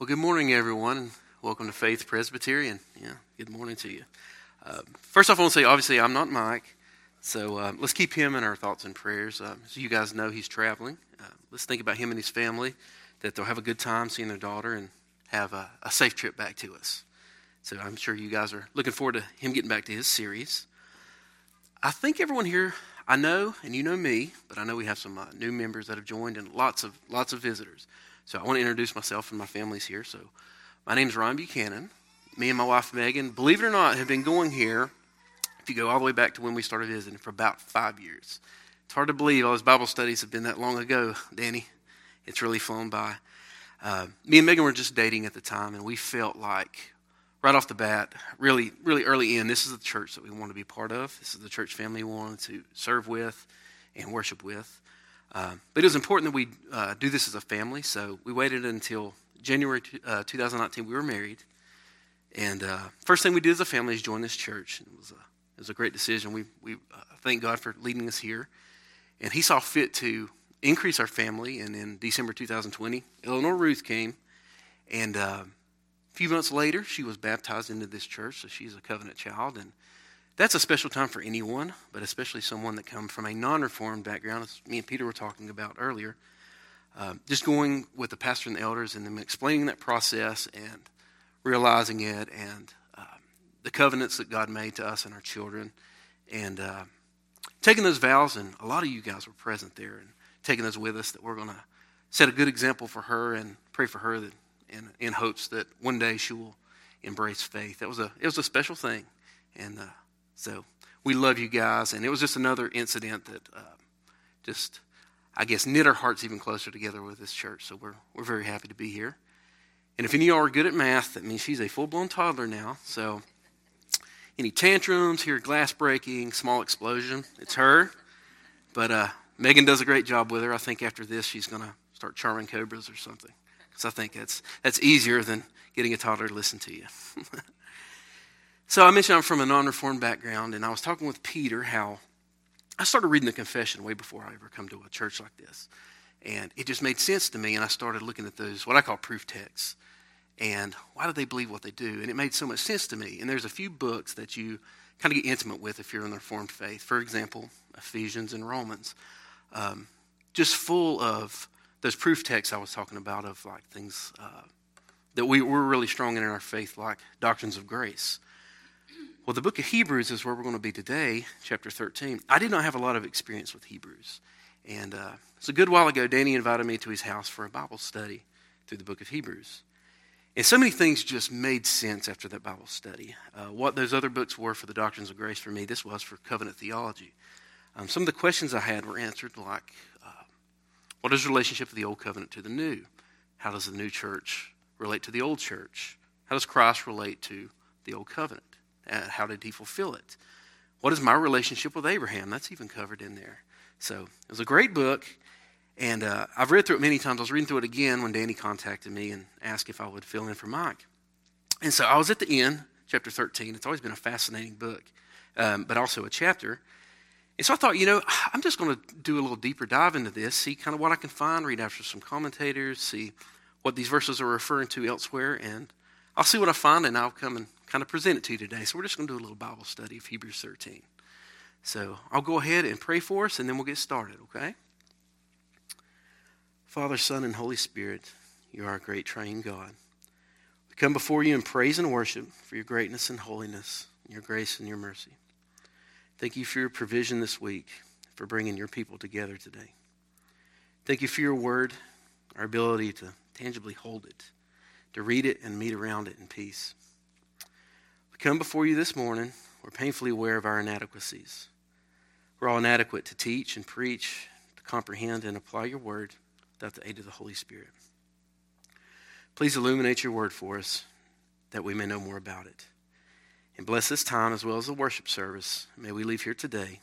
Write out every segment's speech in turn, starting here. Well, good morning, everyone. Welcome to Faith Presbyterian. Yeah, good morning to you. First off, I want to say, obviously, I'm not Mike, so let's keep him in our thoughts and prayers. So you guys know he's traveling. Let's think about him and his family, that they'll have a good time seeing their daughter and have a safe trip back to us. So I'm sure you guys are looking forward to him getting back to his series. I think everyone here, I know, and you know me, but I know we have some new members that have joined and lots of visitors. So I want to introduce myself and my family's here. So my name is Ryan Buchanan. Me and my wife, Megan, believe it or not, have been going here, if you go all the way back to when we started visiting, for about 5 years. It's hard to believe all those Bible studies have been that long ago, Danny. It's really flown by. Me and Megan were just dating at the time, and we felt like, right off the bat, really, really early in, this is the church that we want to be part of. This is the church family we wanted to serve with and worship with. But it was important that we do this as a family, so we waited until January 2019. We were married, and first thing we did as a family is join this church. It was a great decision. We thank God for leading us here, and He saw fit to increase our family. And in December 2020, Eleanor Ruth came, and a few months later, she was baptized into this church. So she's a covenant child, and that's a special time for anyone, but especially someone that comes from a non-reformed background, as me and Peter were talking about earlier. Just going with the pastor and the elders and them explaining that process and realizing it and the covenants that God made to us and our children, and taking those vows, and a lot of you guys were present there and taking those with us, that we're going to set a good example for her and pray for her that, in hopes that one day she will embrace faith. It was a special thing, and so we love you guys, and it was just another incident that just, I guess, knit our hearts even closer together with this church. So we're very happy to be here. And if any of y'all are good at math, that means she's a full-blown toddler now. So any tantrums, hear glass breaking, small explosion, it's her. But Megan does a great job with her. I think after this she's going to start charming cobras or something, because I think that's easier than getting a toddler to listen to you. So I mentioned I'm from a non-reformed background, and I was talking with Peter how I started reading the confession way before I ever come to a church like this. And it just made sense to me, and I started looking at those, what I call proof texts, and why do they believe what they do? And it made so much sense to me. And there's a few books that you kind of get intimate with if you're in the Reformed faith. For example, Ephesians and Romans, just full of those proof texts I was talking about, of like things that we're really strong in our faith, like doctrines of grace. Well, the book of Hebrews is where we're going to be today, chapter 13. I did not have a lot of experience with Hebrews. And it's a good while ago, Danny invited me to his house for a Bible study through the book of Hebrews. And so many things just made sense after that Bible study. What those other books were for the doctrines of grace, for me, this was for covenant theology. Some of the questions I had were answered, like, what is the relationship of the old covenant to the new? How does the new church relate to the old church? How does Christ relate to the old covenant? How did he fulfill it? What is my relationship with Abraham? That's even covered in there. So it was a great book, and I've read through it many times. I was reading through it again when Danny contacted me and asked if I would fill in for Mike. And so I was at the end, chapter 13. It's always been a fascinating book, but also a chapter. And so I thought, I'm just going to do a little deeper dive into this, see kind of what I can find, read after some commentators, see what these verses are referring to elsewhere, and I'll see what I find, and I'll come and kind of present it to you today. So we're just going to do a little Bible study of Hebrews 13. So I'll go ahead and pray for us, and then we'll get started, okay? Father, Son, and Holy Spirit, you are a great triune God. We come before you in praise and worship for your greatness and holiness, your grace and your mercy. Thank you for your provision this week, for bringing your people together today. Thank you for your word, our ability to tangibly hold it, to read it and meet around it in peace. We come before you this morning. We're painfully aware of our inadequacies. We're all inadequate to teach and preach, to comprehend and apply your word without the aid of the Holy Spirit. Please illuminate your word for us, that we may know more about it. And bless this time as well as the worship service. May we leave here today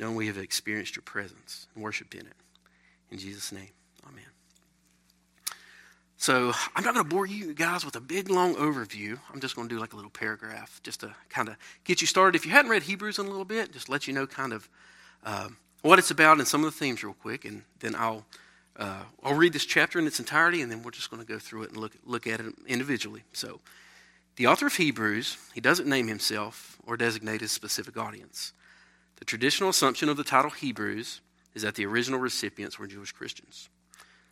knowing we have experienced your presence and worship in it. In Jesus' name, amen. So I'm not going to bore you guys with a big, long overview. I'm just going to do like a little paragraph just to kind of get you started. If you hadn't read Hebrews in a little bit, just let you know kind of what it's about and some of the themes real quick, and then I'll I'll read this chapter in its entirety, and then we're just going to go through it and look at it individually. So the author of Hebrews, he doesn't name himself or designate his specific audience. The traditional assumption of the title Hebrews is that the original recipients were Jewish Christians.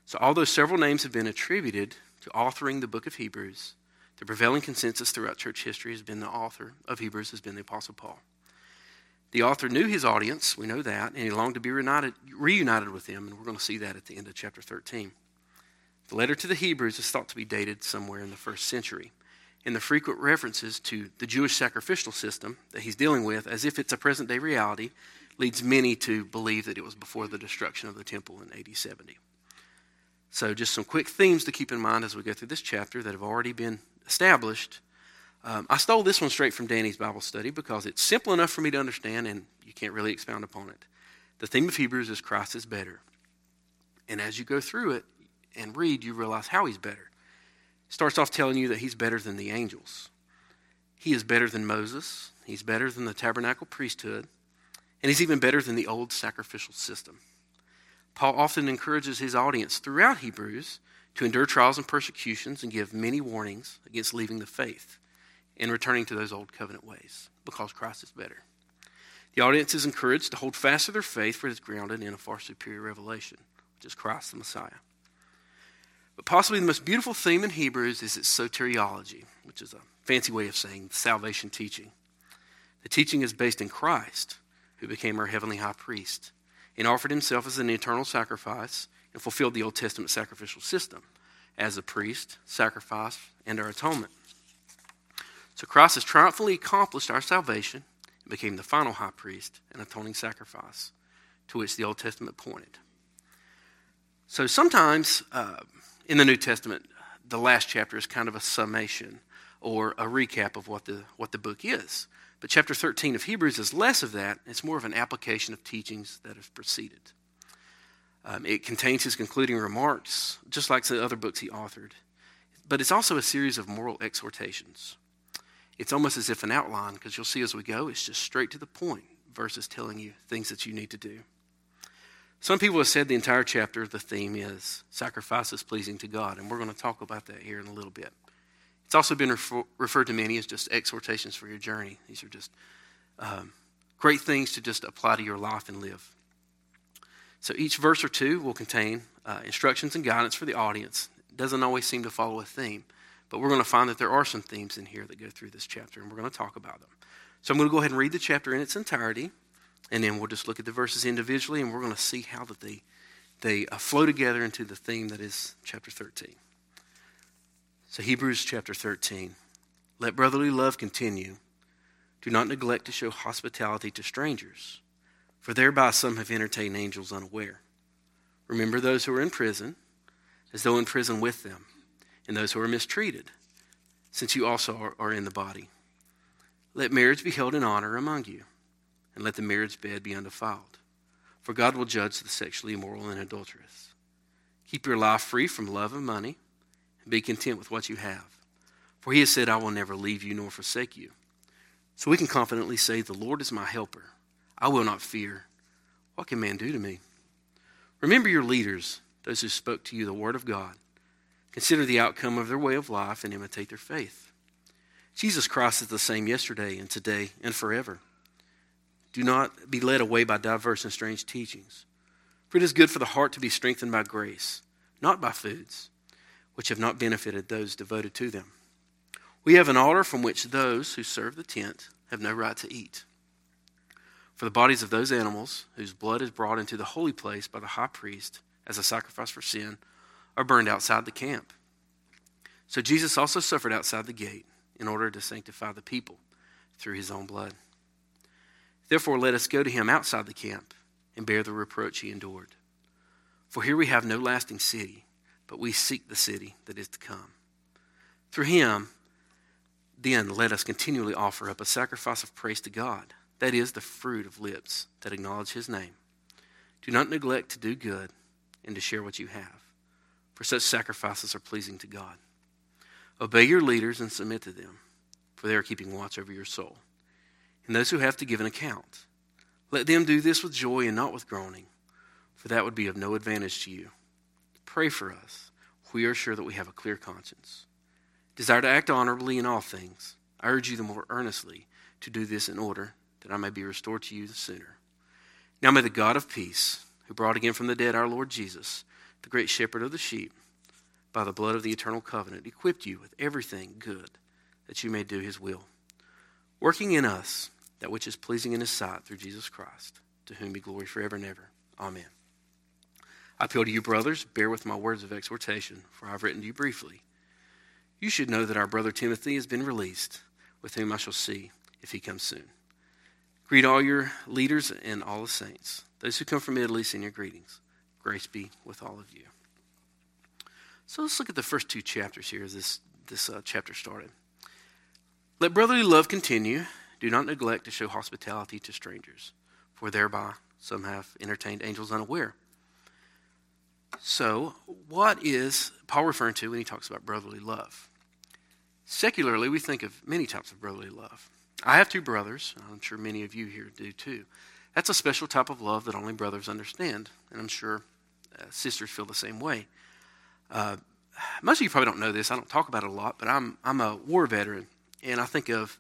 So although several names have been attributed to authoring the book of Hebrews, the prevailing consensus throughout church history has been the author of Hebrews has been the Apostle Paul. The author knew his audience, we know that, and he longed to be reunited with them, and we're going to see that at the end of chapter 13. The letter to the Hebrews is thought to be dated somewhere in the 1st century, and the frequent references to the Jewish sacrificial system that he's dealing with, as if it's a present-day reality, leads many to believe that it was before the destruction of the temple in AD 70. So just some quick themes to keep in mind as we go through this chapter that have already been established. I stole this one straight from Danny's Bible study because it's simple enough for me to understand and you can't really expound upon it. The theme of Hebrews is Christ is better. And as you go through it and read, you realize how he's better. It starts off telling you that he's better than the angels. He is better than Moses. He's better than the tabernacle priesthood. And he's even better than the old sacrificial system. Paul often encourages his audience throughout Hebrews to endure trials and persecutions and give many warnings against leaving the faith and returning to those old covenant ways, because Christ is better. The audience is encouraged to hold fast to their faith, for it is grounded in a far superior revelation, which is Christ the Messiah. But possibly the most beautiful theme in Hebrews is its soteriology, which is a fancy way of saying salvation teaching. The teaching is based in Christ, who became our heavenly high priest and offered himself as an eternal sacrifice and fulfilled the Old Testament sacrificial system as a priest, sacrifice, and our atonement. So Christ has triumphantly accomplished our salvation and became the final high priest and atoning sacrifice to which the Old Testament pointed. So sometimes in the New Testament, the last chapter is kind of a summation or a recap of what the book is. But chapter 13 of Hebrews is less of that. It's more of an application of teachings that have preceded. It contains his concluding remarks, just like the other books he authored. But it's also a series of moral exhortations. It's almost as if an outline, because you'll see as we go, it's just straight to the point, verses telling you things that you need to do. Some people have said the entire chapter, the theme is sacrifices pleasing to God, and we're going to talk about that here in a little bit. It's also been referred to many as just exhortations for your journey. These are just great things to just apply to your life and live. So each verse or two will contain instructions and guidance for the audience. It doesn't always seem to follow a theme, but we're going to find that there are some themes in here that go through this chapter, and we're going to talk about them. So I'm going to go ahead and read the chapter in its entirety, and then we'll just look at the verses individually, and we're going to see how that they flow together into the theme that is chapter 13. So Hebrews chapter 13, let brotherly love continue. Do not neglect to show hospitality to strangers, for thereby some have entertained angels unaware. Remember those who are in prison, as though in prison with them, and those who are mistreated, since you also are in the body. Let marriage be held in honor among you, and let the marriage bed be undefiled, for God will judge the sexually immoral and adulterous. Keep your life free from love and money, be content with what you have. For he has said, I will never leave you nor forsake you. So we can confidently say, the Lord is my helper. I will not fear. What can man do to me? Remember your leaders, those who spoke to you the word of God. Consider the outcome of their way of life and imitate their faith. Jesus Christ is the same yesterday and today and forever. Do not be led away by diverse and strange teachings. For it is good for the heart to be strengthened by grace, not by foods, which have not benefited those devoted to them. We have an altar from which those who serve the tent have no right to eat. For the bodies of those animals, whose blood is brought into the holy place by the high priest as a sacrifice for sin, are burned outside the camp. So Jesus also suffered outside the gate in order to sanctify the people through his own blood. Therefore, let us go to him outside the camp and bear the reproach he endured. For here we have no lasting city, but we seek the city that is to come. Through him, then, let us continually offer up a sacrifice of praise to God, that is, the fruit of lips that acknowledge his name. Do not neglect to do good and to share what you have, for such sacrifices are pleasing to God. Obey your leaders and submit to them, for they are keeping watch over your soul. And those who have to give an account, let them do this with joy and not with groaning, for that would be of no advantage to you. pray for us, we are sure that we have a clear conscience. Desire to act honorably in all things. I urge you the more earnestly to do this in order that I may be restored to you the sooner. Now may the God of peace, who brought again from the dead our Lord Jesus, the great shepherd of the sheep, by the blood of the eternal covenant, equipped you with everything good that you may do his will, working in us that which is pleasing in his sight through Jesus Christ, to whom be glory forever and ever. Amen. I appeal to you, brothers, bear with my words of exhortation, for I have written to you briefly. You should know that our brother Timothy has been released, with whom I shall see if he comes soon. Greet all your leaders and all the saints. Those who come from Italy send your greetings. Grace be with all of you. So let's look at the first two chapters here as this chapter started. Let brotherly love continue. Do not neglect to show hospitality to strangers, for thereby some have entertained angels unaware. So, what is Paul referring to when he talks about brotherly love? Secularly, we think of many types of brotherly love. I have two brothers, and I'm sure many of you here do too. That's a special type of love that only brothers understand, and I'm sure sisters feel the same way. Most of you probably don't know this. I don't talk about it a lot, but I'm a war veteran, and I think of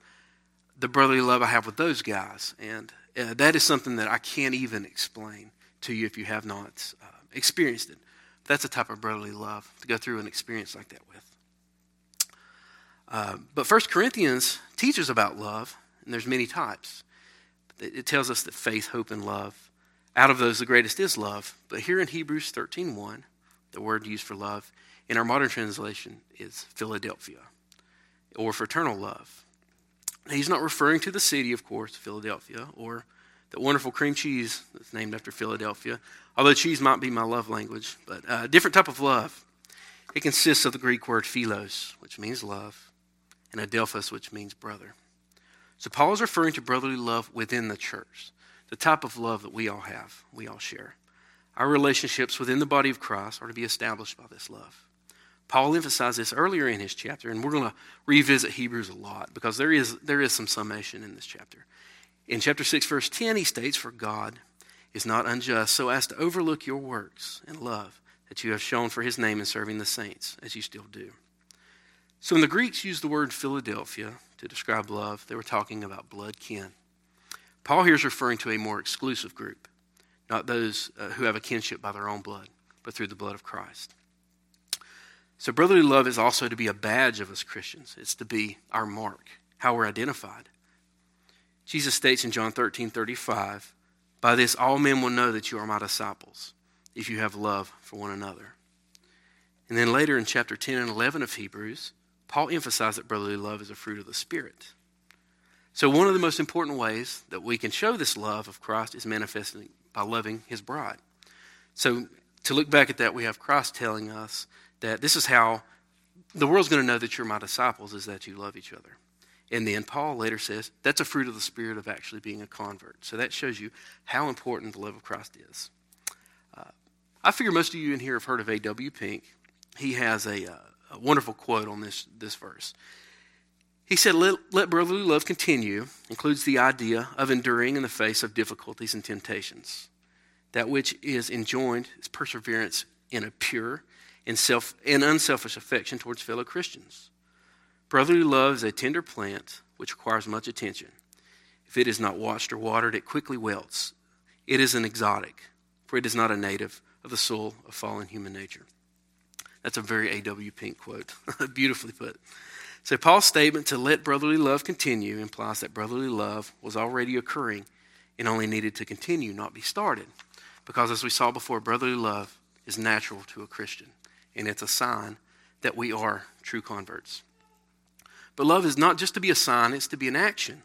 the brotherly love I have with those guys, and that is something that I can't even explain to you if you have not experienced it. That's a type of brotherly love to go through an experience like that with. But 1 Corinthians teaches about love, and there's many types. It tells us that faith, hope, and love, out of those the greatest is love. But here in Hebrews 13:1, the word used for love in our modern translation is Philadelphia, or fraternal love. He's not referring to the city, of course, Philadelphia, or the wonderful cream cheese that's named after Philadelphia, although cheese might be my love language, but a different type of love. It consists of the Greek word philos, which means love, and adelphos, which means brother. So Paul is referring to brotherly love within the church, the type of love that we all have, we all share. Our relationships within the body of Christ are to be established by this love. Paul emphasized this earlier in his chapter, and we're going to revisit Hebrews a lot because there is some summation in this chapter. In chapter 6, verse 10, he states, "For God is not unjust so as to overlook your works and love that you have shown for his name in serving the saints, as you still do." So when the Greeks used the word Philadelphia to describe love, they were talking about blood kin. Paul here is referring to a more exclusive group, not those who have a kinship by their own blood, but through the blood of Christ. So brotherly love is also to be a badge of us Christians. It's to be our mark, how we're identified. Jesus states in John 13:35, "By this all men will know that you are my disciples, if you have love for one another." And then later in chapter 10 and 11 of Hebrews, Paul emphasized that brotherly love is a fruit of the Spirit. So one of the most important ways that we can show this love of Christ is manifested by loving his bride. So to look back at that, we have Christ telling us that this is how the world's going to know that you're my disciples, is that you love each other. And then Paul later says that's a fruit of the Spirit of actually being a convert. So that shows you how important the love of Christ is. I figure most of you in here have heard of A.W. Pink. He has a wonderful quote on this verse. He said, let brotherly love continue includes the idea of enduring in the face of difficulties and temptations. That which is enjoined is perseverance in a pure and unselfish affection towards fellow Christians. Brotherly love is a tender plant which requires much attention. If it is not watched or watered, it quickly wilts. It is an exotic, for it is not a native of the soul of fallen human nature. That's a very A.W. Pink quote, beautifully put. So Paul's statement to let brotherly love continue implies that brotherly love was already occurring and only needed to continue, not be started. Because as we saw before, brotherly love is natural to a Christian, and it's a sign that we are true converts. But love is not just to be a sign, it's to be an action.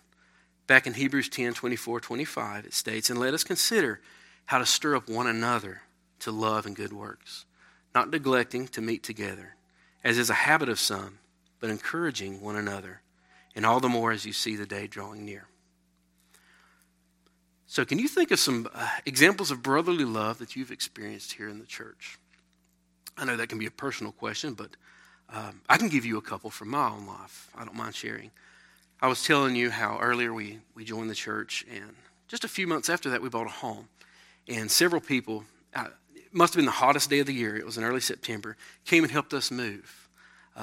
Back in Hebrews 10:24-25, it states, "And let us consider how to stir up one another to love and good works, not neglecting to meet together, as is a habit of some, but encouraging one another, and all the more as you see the day drawing near." So can you think of some examples of brotherly love that you've experienced here in the church? I know that can be a personal question, but I can give you a couple from my own life. I don't mind sharing. I was telling you how earlier we joined the church, and just a few months after that, we bought a home. And several people, It must have been the hottest day of the year. It was in early September. Came and helped us move.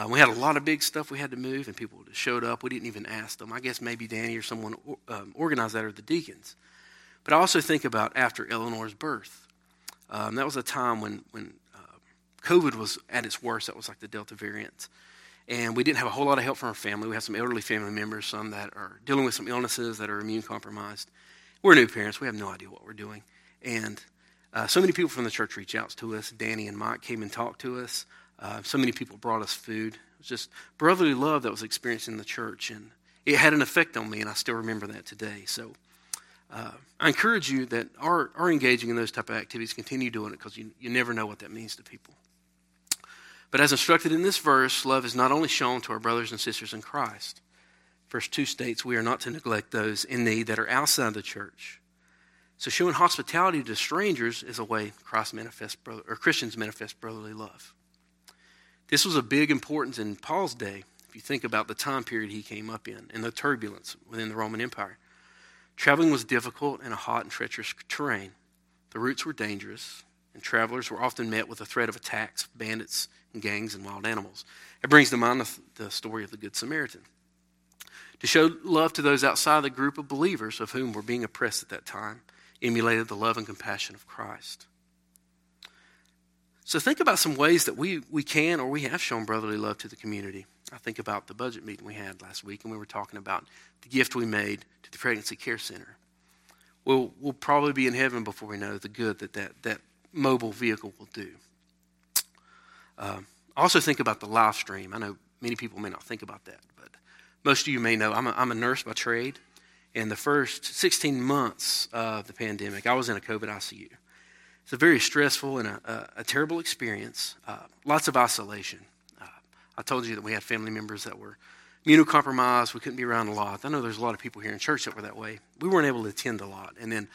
We had a lot of big stuff we had to move, and people just showed up. We didn't even ask them. I guess maybe Danny or someone organized that, or the deacons. But I also think about after Eleanor's birth. That was a time when COVID was at its worst. That was like the Delta variant. And we didn't have a whole lot of help from our family. We had some elderly family members, some that are dealing with some illnesses, that are immune compromised. We're new parents. We have no idea what we're doing. And so many people from the church reached out to us. Danny and Mike came and talked to us. So many people brought us food. It was just brotherly love that was experienced in the church. And it had an effect on me, and I still remember that today. So I encourage you that are engaging in those type of activities. Continue doing it, because you never know what that means to people. But as instructed in this verse, love is not only shown to our brothers and sisters in Christ. Verse 2 states we are not to neglect those in need that are outside the church. So showing hospitality to strangers is a way Christians manifest brotherly love. This was of big importance in Paul's day, if you think about the time period he came up in and the turbulence within the Roman Empire. Traveling was difficult in a hot and treacherous terrain. The routes were dangerous, and travelers were often met with the threat of attacks, bandits, and gangs, and wild animals. It brings to mind the story of the Good Samaritan. To show love to those outside the group of believers of whom were being oppressed at that time emulated the love and compassion of Christ. So think about some ways that we can, or we have, shown brotherly love to the community. I think about the budget meeting we had last week, and we were talking about the gift we made to the Pregnancy Care Center. We'll probably be in heaven before we know the good that mobile vehicle will do. Also think about the live stream. I know many people may not think about that, but most of you may know I'm a nurse by trade, and the first 16 months of the pandemic, I was in a COVID ICU. It's a very stressful and a terrible experience. Lots of isolation. I told you that we had family members that were immunocompromised. We couldn't be around a lot. I know there's a lot of people here in church that were that way. We weren't able to attend a lot. And then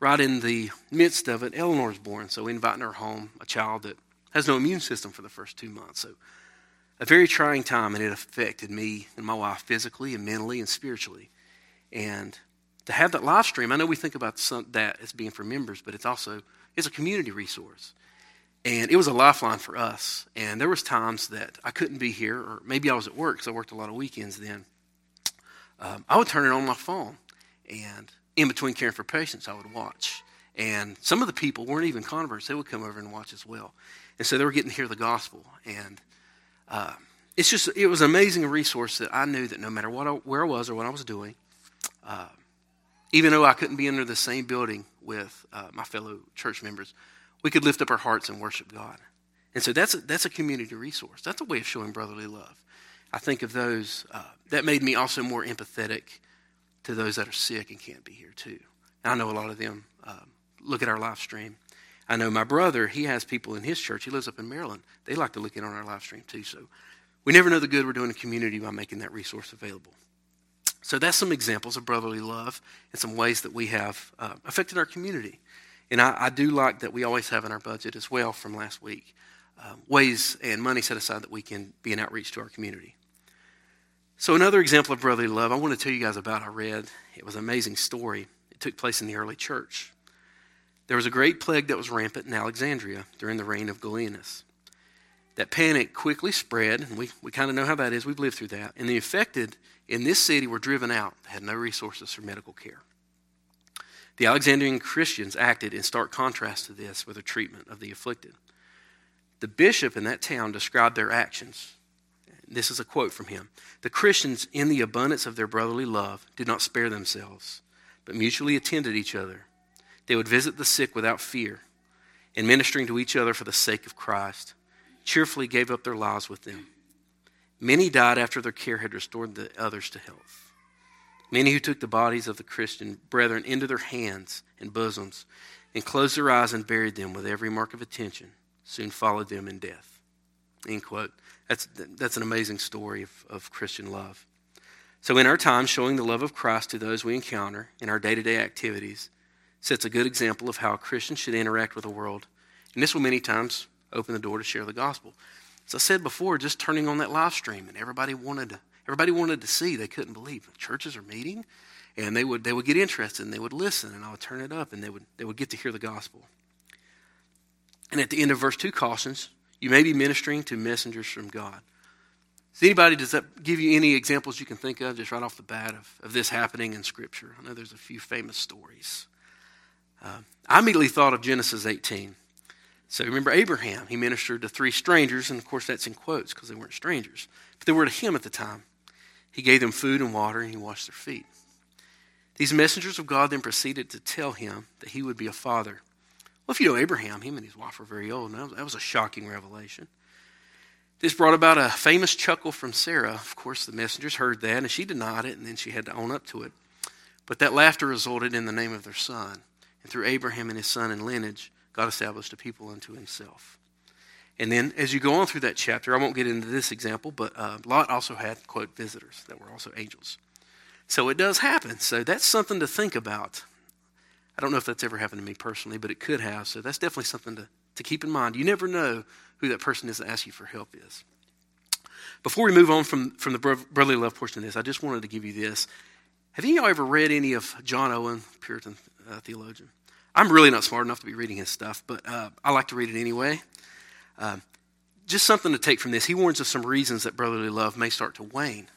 right in the midst of it, Eleanor's born. So we invited her home, a child that has no immune system, for the first 2 months. So a very trying time, and it affected me and my wife physically and mentally and spiritually. And to have that live stream, I know we think about that as being for members, but it's a community resource. And it was a lifeline for us. And there was times that I couldn't be here, or maybe I was at work because I worked a lot of weekends then. I would turn it on my phone, and in between caring for patients, I would watch. And some of the people weren't even converts. They would come over and watch as well. And so they were getting to hear the gospel. And it was an amazing resource that I knew that no matter where I was or what I was doing, even though I couldn't be under the same building with my fellow church members, we could lift up our hearts and worship God. And so that's a community resource. That's a way of showing brotherly love. I think of those. That made me also more empathetic to those that are sick and can't be here too. And I know a lot of them look at our live stream. I know my brother, he has people in his church. He lives up in Maryland. They like to look in on our live stream too. So we never know the good we're doing in the community by making that resource available. So that's some examples of brotherly love and some ways that we have affected our community. And I do like that we always have in our budget as well from last week, ways and money set aside that we can be an outreach to our community. So another example of brotherly love I want to tell you guys about, I read. It was an amazing story. It took place in the early church. There was a great plague that was rampant in Alexandria during the reign of Gallienus. That panic quickly spread, and we kind of know how that is. We've lived through that. And the affected in this city were driven out, had no resources for medical care. The Alexandrian Christians acted in stark contrast to this with their treatment of the afflicted. The bishop in that town described their actions. This is a quote from him. "The Christians, in the abundance of their brotherly love, did not spare themselves, but mutually attended each other. They would visit the sick without fear, and ministering to each other for the sake of Christ, cheerfully gave up their lives with them. Many died after their care had restored the others to health. Many who took the bodies of the Christian brethren into their hands and bosoms and closed their eyes and buried them with every mark of attention soon followed them in death." End quote. That's an amazing story of Christian love. So in our time, showing the love of Christ to those we encounter in our day-to-day activities sets a good example of how a Christian should interact with the world. And this will many times open the door to share the gospel. As I said before, just turning on that live stream, and everybody wanted to see. They couldn't believe churches are meeting, and they would get interested, and they would listen, and I would turn it up, and they would get to hear the gospel. And at the end of verse 2 cautions, you may be ministering to messengers from God. Does anybody, does that give you any examples you can think of just right off the bat of this happening in Scripture? I know there's a few famous stories. I immediately thought of Genesis 18. So remember Abraham, he ministered to three strangers, and of course that's in quotes because they weren't strangers. But they were to him at the time. He gave them food and water, and he washed their feet. These messengers of God then proceeded to tell him that he would be a father. Well, if you know Abraham, him and his wife were very old. And that was a shocking revelation. This brought about a famous chuckle from Sarah. Of course, the messengers heard that, and she denied it, and then she had to own up to it. But that laughter resulted in the name of their son. And through Abraham and his son and lineage, God established a people unto himself. And then, as you go on through that chapter, I won't get into this example, but Lot also had, quote, visitors that were also angels. So it does happen. So that's something to think about. I don't know if that's ever happened to me personally, but it could have. So that's definitely something to keep in mind. You never know who that person is that asks you for help is. Before we move on from the brotherly love portion of this, I just wanted to give you this. Have any of y'all ever read any of John Owen, Puritan theologian? I'm really not smart enough to be reading his stuff, but I like to read it anyway. Just something to take from this. He warns of some reasons that brotherly love may start to wane.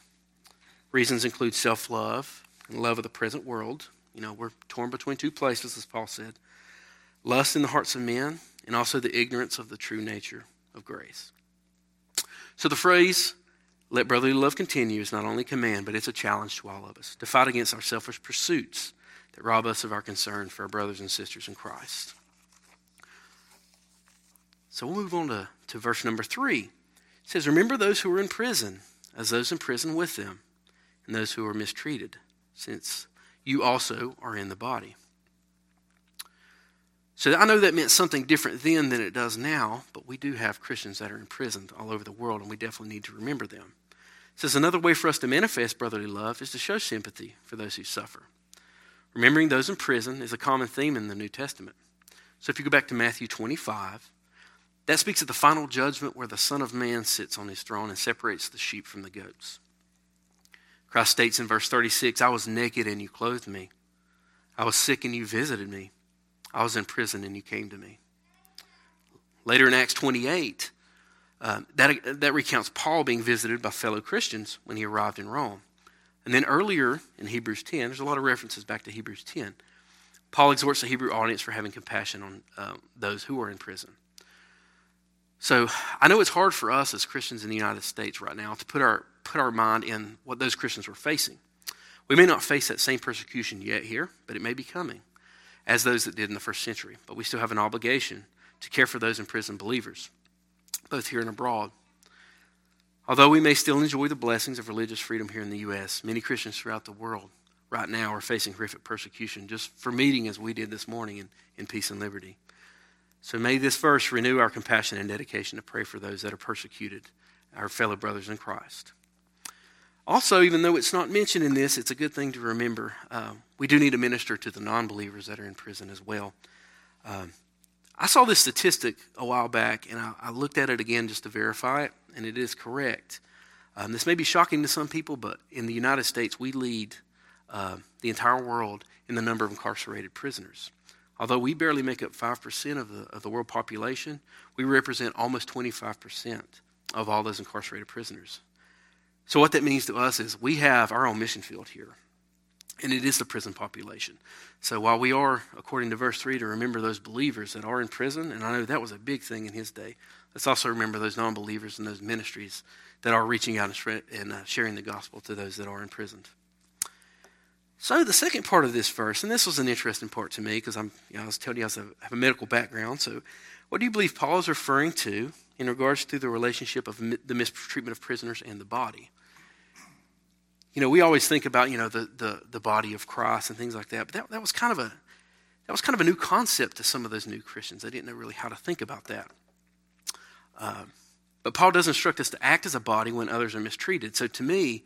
Reasons include self-love and love of the present world. You know, we're torn between two places, as Paul said. Lust in the hearts of men, and also the ignorance of the true nature of grace. So the phrase, let brotherly love continue, is not only a command, but it's a challenge to all of us. To fight against our selfish pursuits that rob us of our concern for our brothers and sisters in Christ. So we'll move on to verse number 3. It says, remember those who are in prison, as those in prison with them, and those who are mistreated, since you also are in the body. So I know that meant something different then than it does now, but we do have Christians that are imprisoned all over the world, and we definitely need to remember them. It says another way for us to manifest brotherly love is to show sympathy for those who suffer. Remembering those in prison is a common theme in the New Testament. So if you go back to Matthew 25, that speaks of the final judgment where the Son of Man sits on his throne and separates the sheep from the goats. Christ states in verse 36, I was naked and you clothed me. I was sick and you visited me. I was in prison and you came to me. Later in Acts 28, that recounts Paul being visited by fellow Christians when he arrived in Rome. And then earlier in Hebrews 10, there's a lot of references back to Hebrews 10. Paul exhorts the Hebrew audience for having compassion on those who are in prison. So I know it's hard for us as Christians in the United States right now to put our mind in what those Christians were facing. We may not face that same persecution yet here, but it may be coming, as those that did in the first century. But we still have an obligation to care for those imprisoned believers, both here and abroad. Although we may still enjoy the blessings of religious freedom here in the U.S., many Christians throughout the world right now are facing horrific persecution just for meeting as we did this morning in peace and liberty. So may this verse renew our compassion and dedication to pray for those that are persecuted, our fellow brothers in Christ. Also, even though it's not mentioned in this, it's a good thing to remember. We do need to minister to the non-believers that are in prison as well. I saw this statistic a while back, and I looked at it again just to verify it, and it is correct. This may be shocking to some people, but in the United States, we lead the entire world in the number of incarcerated prisoners. Although we barely make up 5% of the world population, we represent almost 25% of all those incarcerated prisoners. So what that means to us is we have our own mission field here, and it is the prison population. So while we are, according to verse 3, to remember those believers that are in prison, and I know that was a big thing in his day, let's also remember those non-believers and those ministries that are reaching out and sharing the gospel to those that are imprisoned. So the second part of this verse, and this was an interesting part to me because I was telling you I have a medical background. So what do you believe Paul is referring to in regards to the relationship of the mistreatment of prisoners and the body? You know, we always think about, you know, the body of Christ and things like that, but that was kind of a new concept to some of those new Christians. They didn't know really how to think about that. But Paul does instruct us to act as a body when others are mistreated. So to me,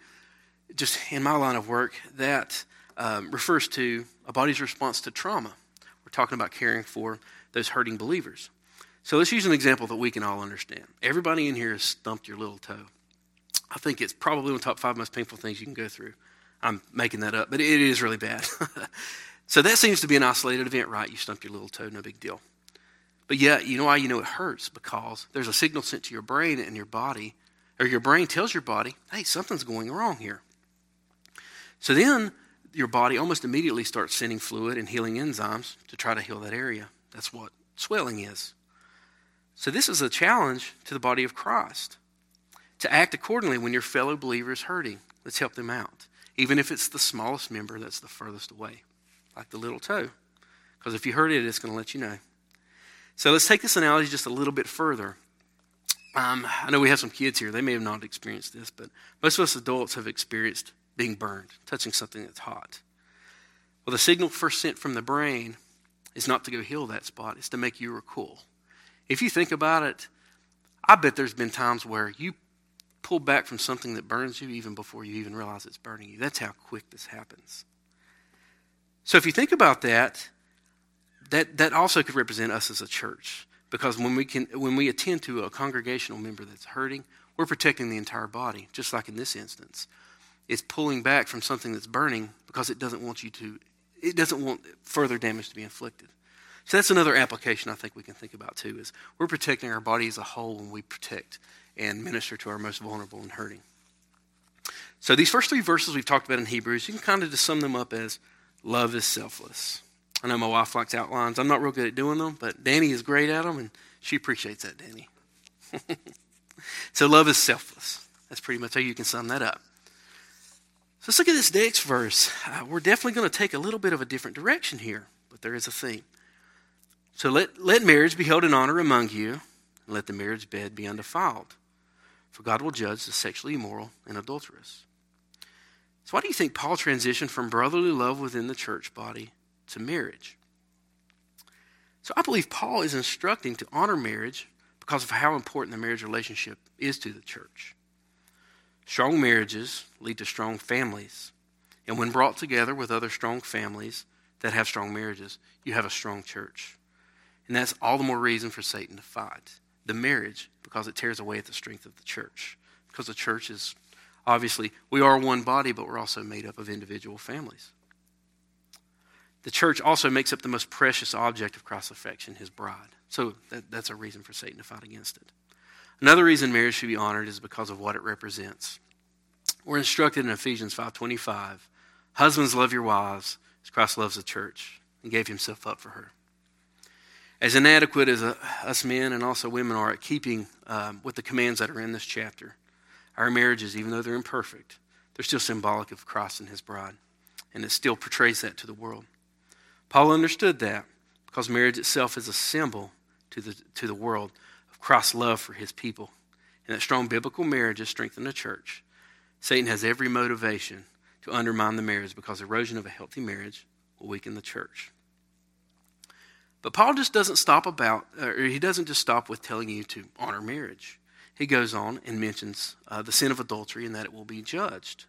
just in my line of work, that refers to a body's response to trauma. We're talking about caring for those hurting believers. So let's use an example that we can all understand. Everybody in here has stumped your little toe. I think it's probably one of the top 5 most painful things you can go through. I'm making that up, but it is really bad. So that seems to be an isolated event, right? You stumped your little toe, no big deal. But yet, you know why you know it hurts? Because there's a signal sent to your brain and your body, or your brain tells your body, hey, something's going wrong here. So then your body almost immediately starts sending fluid and healing enzymes to try to heal that area. That's what swelling is. So this is a challenge to the body of Christ, to act accordingly when your fellow believer is hurting. Let's help them out, even if it's the smallest member that's the furthest away, like the little toe, because if you hurt it, it's going to let you know. So let's take this analogy just a little bit further. I know we have some kids here. They may have not experienced this, but most of us adults have experienced being burned, touching something that's hot. Well, the signal first sent from the brain is not to go heal that spot. It's to make you recoil. If you think about it, I bet there's been times where you pull back from something that burns you even before you even realize it's burning you. That's how quick this happens. So if you think about that, that also could represent us as a church, because when we attend to a congregational member that's hurting, we're protecting the entire body, just like in this instance. It's pulling back from something that's burning because it doesn't want further damage to be inflicted. So that's another application I think we can think about too, is we're protecting our body as a whole when we protect and minister to our most vulnerable and hurting. So these first three verses we've talked about in Hebrews, you can kind of just sum them up as love is selfless. I know my wife likes outlines. I'm not real good at doing them, but Danny is great at them, and she appreciates that, Danny. So love is selfless. That's pretty much how you can sum that up. So let's look at this next verse. We're definitely going to take a little bit of a different direction here, but there is a theme. So let marriage be held in honor among you, and let the marriage bed be undefiled, for God will judge the sexually immoral and adulterous. So why do you think Paul transitioned from brotherly love within the church body to marriage? So I believe Paul is instructing to honor marriage because of how important the marriage relationship is to the church. Strong marriages lead to strong families, and when brought together with other strong families that have strong marriages, you have a strong church. And that's all the more reason for Satan to fight the marriage, because it tears away at the strength of the church. Because the church is, obviously, we are one body, but we're also made up of individual families. The church also makes up the most precious object of Christ's affection, his bride. So that's a reason for Satan to fight against it. Another reason marriage should be honored is because of what it represents. We're instructed in Ephesians 5:25, husbands, love your wives as Christ loves the church and gave himself up for her. As inadequate as us men and also women are at keeping with the commands that are in this chapter, our marriages, even though they're imperfect, they're still symbolic of Christ and his bride, and it still portrays that to the world. Paul understood that because marriage itself is a symbol to the world of Christ's love for his people, and that strong biblical marriages strengthen the church. Satan has every motivation to undermine the marriage because erosion of a healthy marriage will weaken the church. But Paul just doesn't stop with telling you to honor marriage. He goes on and mentions the sin of adultery and that it will be judged.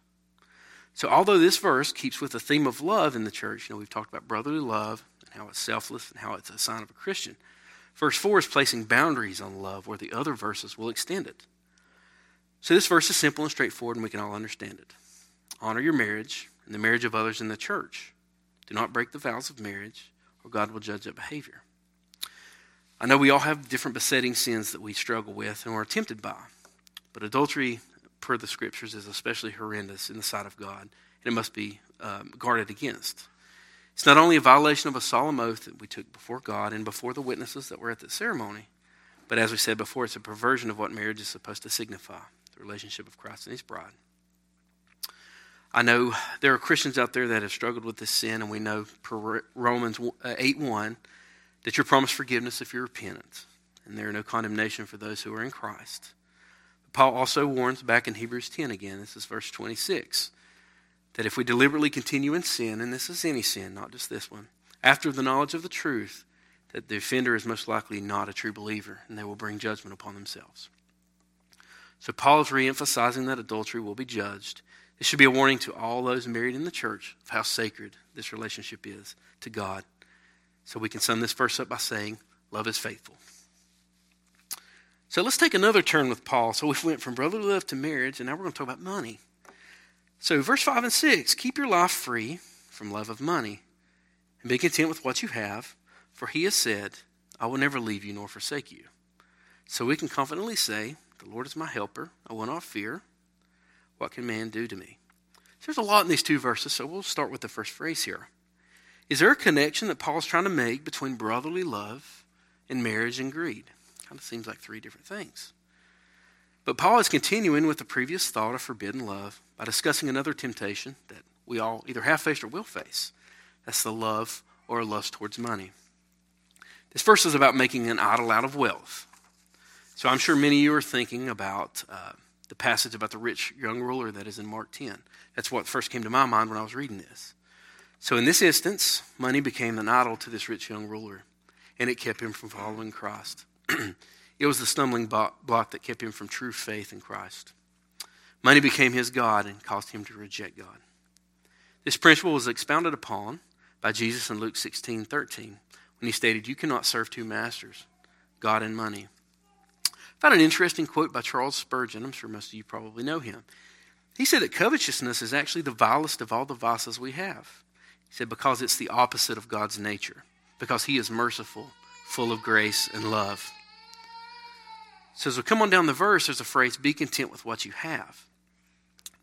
So although this verse keeps with the theme of love in the church, we've talked about brotherly love and how it's selfless and how it's a sign of a Christian. Verse 4 is placing boundaries on love where the other verses will extend it. So this verse is simple and straightforward, and we can all understand it. Honor your marriage and the marriage of others in the church. Do not break the vows of marriage, or God will judge that behavior. I know we all have different besetting sins that we struggle with and are tempted by, but adultery, per the scriptures, is especially horrendous in the sight of God, and it must be guarded against. It's not only a violation of a solemn oath that we took before God and before the witnesses that were at the ceremony, but as we said before, it's a perversion of what marriage is supposed to signify, the relationship of Christ and his bride. I know there are Christians out there that have struggled with this sin, and we know per Romans 8:1 that you're promised forgiveness if you're repentant, and there are no condemnation for those who are in Christ. Paul also warns back in Hebrews 10 again, this is verse 26, that if we deliberately continue in sin, and this is any sin, not just this one, after the knowledge of the truth, that the offender is most likely not a true believer, and they will bring judgment upon themselves. So Paul is reemphasizing that adultery will be judged. It should be a warning to all those married in the church of how sacred this relationship is to God. So we can sum this verse up by saying, love is faithful. So let's take another turn with Paul. So we went from brotherly love to marriage, and now we're going to talk about money. So verse 5 and 6, keep your life free from love of money, and be content with what you have, for he has said, I will never leave you nor forsake you. So we can confidently say, the Lord is my helper. I will not fear. What can man do to me? So there's a lot in these two verses, so we'll start with the first phrase here. Is there a connection that Paul's trying to make between brotherly love and marriage and greed? Kind of seems like three different things. But Paul is continuing with the previous thought of forbidden love by discussing another temptation that we all either have faced or will face. That's the love or lust towards money. This verse is about making an idol out of wealth. So I'm sure many of you are thinking about the passage about the rich young ruler that is in Mark 10. That's what first came to my mind when I was reading this. So in this instance, money became an idol to this rich young ruler, and it kept him from following Christ. It was the stumbling block that kept him from true faith in Christ. Money became his god and caused him to reject God. This principle was expounded upon by Jesus in Luke 16:13, when he stated, "You cannot serve two masters, God and money." I found an interesting quote by Charles Spurgeon. I'm sure most of you probably know him. He said that covetousness is actually the vilest of all the vices we have. He said, because it's the opposite of God's nature, because he is merciful, full of grace and love. So as we come on down the verse, there's a phrase, be content with what you have.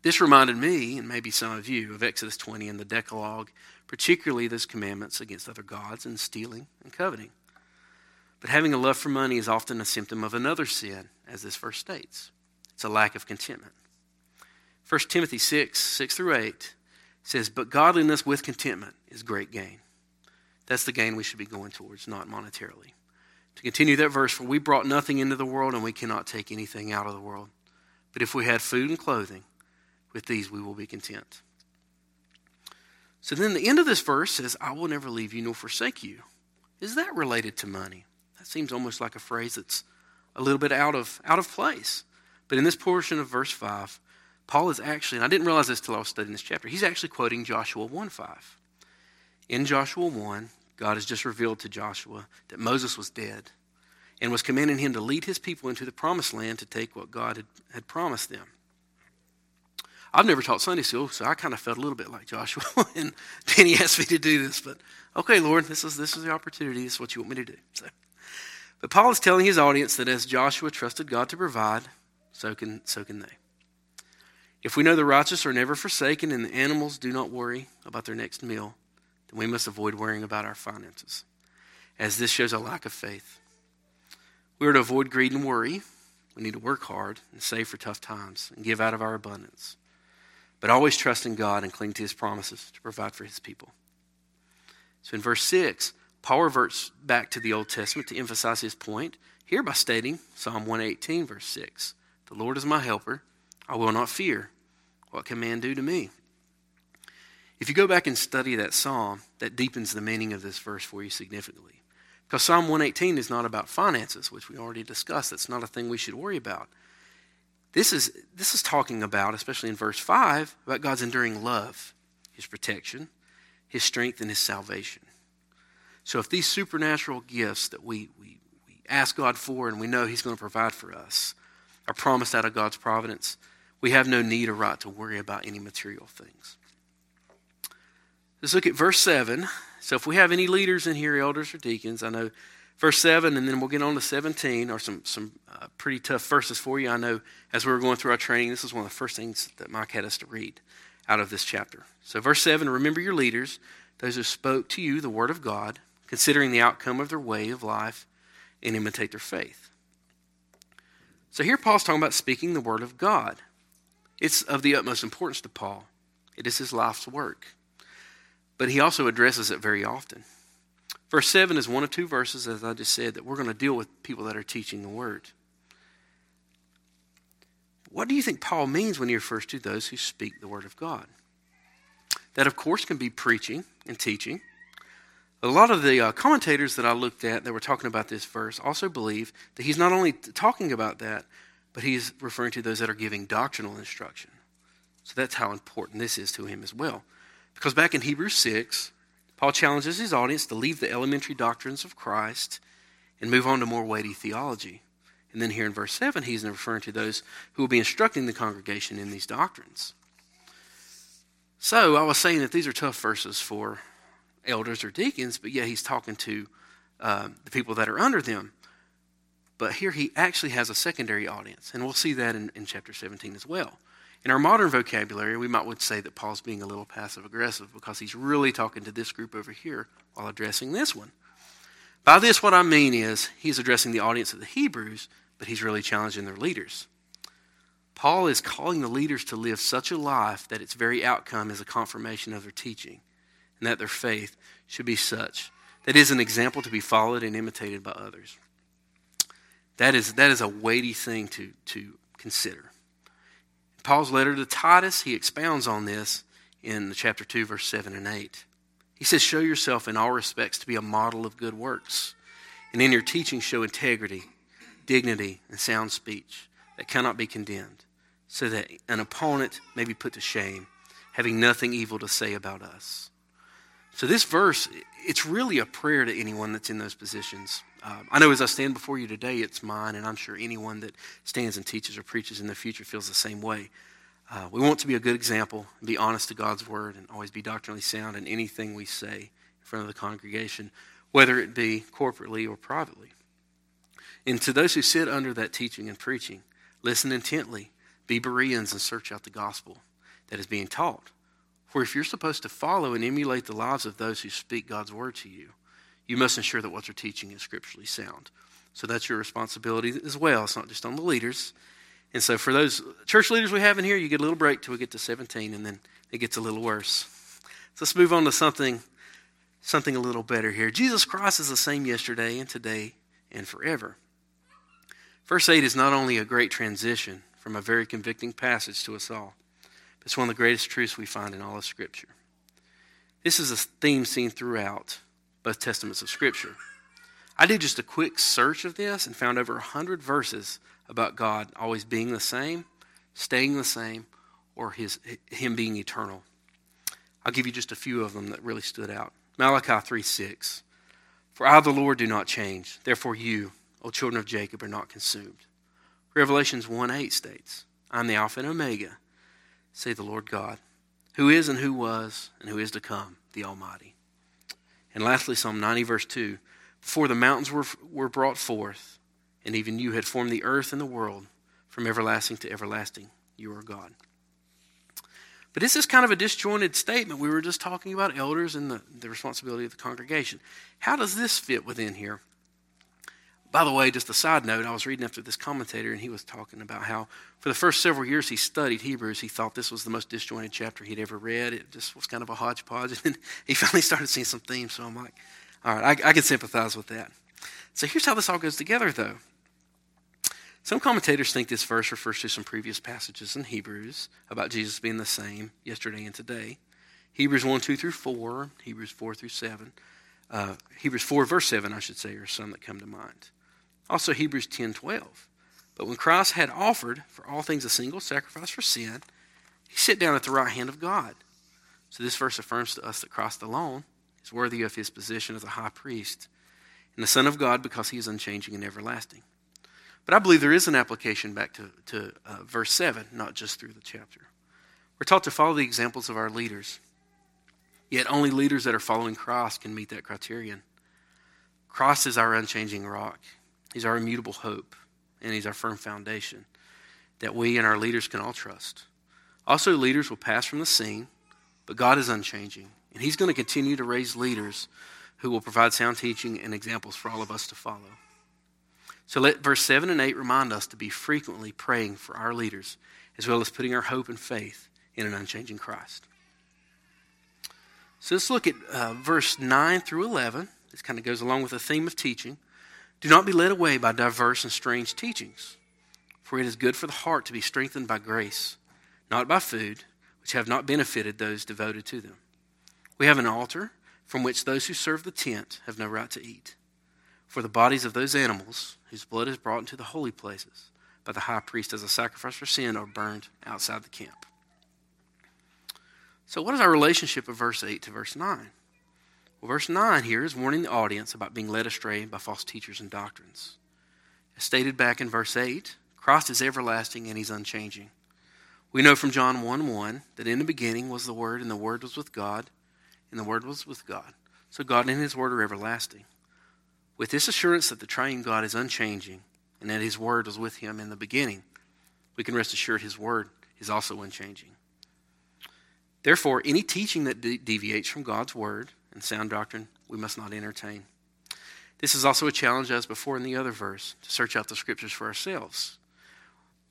This reminded me, and maybe some of you, of Exodus 20 and the Decalogue, particularly those commandments against other gods and stealing and coveting. But having a love for money is often a symptom of another sin, as this verse states. It's a lack of contentment. 1 Timothy 6:6-8 says, but godliness with contentment is great gain. That's the gain we should be going towards, not monetarily. To continue that verse, for we brought nothing into the world and we cannot take anything out of the world. But if we had food and clothing, with these we will be content. So then the end of this verse says, I will never leave you nor forsake you. Is that related to money? That seems almost like a phrase that's a little bit out of place. But in this portion of verse 5, Paul is actually, and I didn't realize this till I was studying this chapter, he's actually quoting Joshua 1:5. In Joshua 1, God has just revealed to Joshua that Moses was dead and was commanding him to lead his people into the promised land to take what God had promised them. I've never taught Sunday school, so I kind of felt a little bit like Joshua when Danny asked me to do this. But okay, Lord, this is the opportunity. This is what you want me to do. So, but Paul is telling his audience that as Joshua trusted God to provide, so can they. If we know the righteous are never forsaken and the animals do not worry about their next meal, then we must avoid worrying about our finances, as this shows a lack of faith. We are to avoid greed and worry. We need to work hard and save for tough times and give out of our abundance, but always trust in God and cling to his promises to provide for his people. So in verse 6, Paul reverts back to the Old Testament to emphasize his point, here by stating Psalm 118, verse 6, the Lord is my helper, I will not fear. What can man do to me? If you go back and study that psalm, that deepens the meaning of this verse for you significantly. Because Psalm 118 is not about finances, which we already discussed. That's not a thing we should worry about. This is talking about, especially in verse 5, about God's enduring love, his protection, his strength, and his salvation. So if these supernatural gifts that we ask God for and we know he's going to provide for us are promised out of God's providence, we have no need or right to worry about any material things. Let's look at verse 7. So if we have any leaders in here, elders or deacons, I know verse 7 and then we'll get on to 17 are some pretty tough verses for you. I know as we were going through our training, this was one of the first things that Mike had us to read out of this chapter. So verse 7, remember your leaders, those who spoke to you the word of God, considering the outcome of their way of life and imitate their faith. So here Paul's talking about speaking the word of God. It's of the utmost importance to Paul. It is his life's work. But he also addresses it very often. Verse 7 is one of two verses, as I just said, that we're going to deal with people that are teaching the word. What do you think Paul means when he refers to those who speak the word of God? That, of course, can be preaching and teaching. A lot of the commentators that I looked at that were talking about this verse also believe that he's not only talking about that, but he's referring to those that are giving doctrinal instruction. So that's how important this is to him as well. Because back in Hebrews 6, Paul challenges his audience to leave the elementary doctrines of Christ and move on to more weighty theology. And then here in verse 7, he's referring to those who will be instructing the congregation in these doctrines. So I was saying that these are tough verses for elders or deacons, but yeah, he's talking to the people that are under them. But here he actually has a secondary audience, and we'll see that in chapter 17 as well. In our modern vocabulary, we might would say that Paul's being a little passive-aggressive because he's really talking to this group over here while addressing this one. By this, what I mean is he's addressing the audience of the Hebrews, but he's really challenging their leaders. Paul is calling the leaders to live such a life that its very outcome is a confirmation of their teaching, and that their faith should be such that it is an example to be followed and imitated by others. That is a weighty thing to consider. In Paul's letter to Titus, he expounds on this in chapter 2, verse 7 and 8. He says, "Show yourself in all respects to be a model of good works, and in your teaching show integrity, dignity, and sound speech that cannot be condemned, so that an opponent may be put to shame, having nothing evil to say about us." So this verse, it's really a prayer to anyone that's in those positions. I know as I stand before you today, it's mine, and I'm sure anyone that stands and teaches or preaches in the future feels the same way. We want to be a good example, be honest to God's word, and always be doctrinally sound in anything we say in front of the congregation, whether it be corporately or privately. And to those who sit under that teaching and preaching, listen intently, be Bereans, and search out the gospel that is being taught. For if you're supposed to follow and emulate the lives of those who speak God's word to you, you must ensure that what you're teaching is scripturally sound. So that's your responsibility as well. It's not just on the leaders. And so for those church leaders we have in here, you get a little break till we get to 17, and then it gets a little worse. So let's move on to something a little better here. Jesus Christ is the same yesterday and today and forever. Verse 8 is not only a great transition from a very convicting passage to us all, but it's one of the greatest truths we find in all of Scripture. This is a theme seen throughout both Testaments of Scripture. I did just a quick search of this and found over 100 verses about God always being the same, staying the same, or Him being eternal. I'll give you just a few of them that really stood out. Malachi 3:6, "For I, the Lord, do not change. Therefore you, O children of Jacob, are not consumed." Revelations 1:8 states, "I am the Alpha and Omega, say the Lord God, who is and who was and who is to come, the Almighty." And lastly, Psalm 90, verse 2, "Before the mountains were brought forth, and even you had formed the earth and the world, from everlasting to everlasting, you are God." But this is kind of a disjointed statement. We were just talking about elders and the responsibility of the congregation. How does this fit within here? By the way, just a side note, I was reading after this commentator, and he was talking about how for the first several years he studied Hebrews, he thought this was the most disjointed chapter he'd ever read. It just was kind of a hodgepodge. And then he finally started seeing some themes, so I'm like, all right, I can sympathize with that. So here's how this all goes together, though. Some commentators think this verse refers to some previous passages in Hebrews about Jesus being the same yesterday and today. Hebrews 1:2-4, Hebrews 4-7, Hebrews 4, verse 7, I should say, are some that come to mind. Also Hebrews 10:12. "But when Christ had offered for all things a single sacrifice for sin, he sat down at the right hand of God." So this verse affirms to us that Christ alone is worthy of his position as a high priest and the Son of God because he is unchanging and everlasting. But I believe there is an application back to verse 7, not just through the chapter. We're taught to follow the examples of our leaders. Yet only leaders that are following Christ can meet that criterion. Christ is our unchanging rock. He's our immutable hope, and he's our firm foundation that we and our leaders can all trust. Also, leaders will pass from the scene, but God is unchanging, and he's going to continue to raise leaders who will provide sound teaching and examples for all of us to follow. So let verse 7 and 8 remind us to be frequently praying for our leaders, as well as putting our hope and faith in an unchanging Christ. So let's look at verse 9-11. This kind of goes along with the theme of teaching. "Do not be led away by diverse and strange teachings, for it is good for the heart to be strengthened by grace, not by food, which have not benefited those devoted to them. We have an altar from which those who serve the tent have no right to eat. For the bodies of those animals whose blood is brought into the holy places by the high priest as a sacrifice for sin are burned outside the camp." So what is our relationship of verse 8 to verse 9? Well, verse 9 here is warning the audience about being led astray by false teachers and doctrines. As stated back in verse 8, Christ is everlasting and he's unchanging. We know from John 1:1 that in the beginning was the Word, and the Word was with God, and the Word was with God. So God and his Word are everlasting. with this assurance that the triune God is unchanging and that his word was with him in the beginning, we can rest assured his word is also unchanging. Therefore, any teaching that deviates from God's word and sound doctrine, we must not entertain. This is also a challenge, as before in the other verse, to search out the scriptures for ourselves.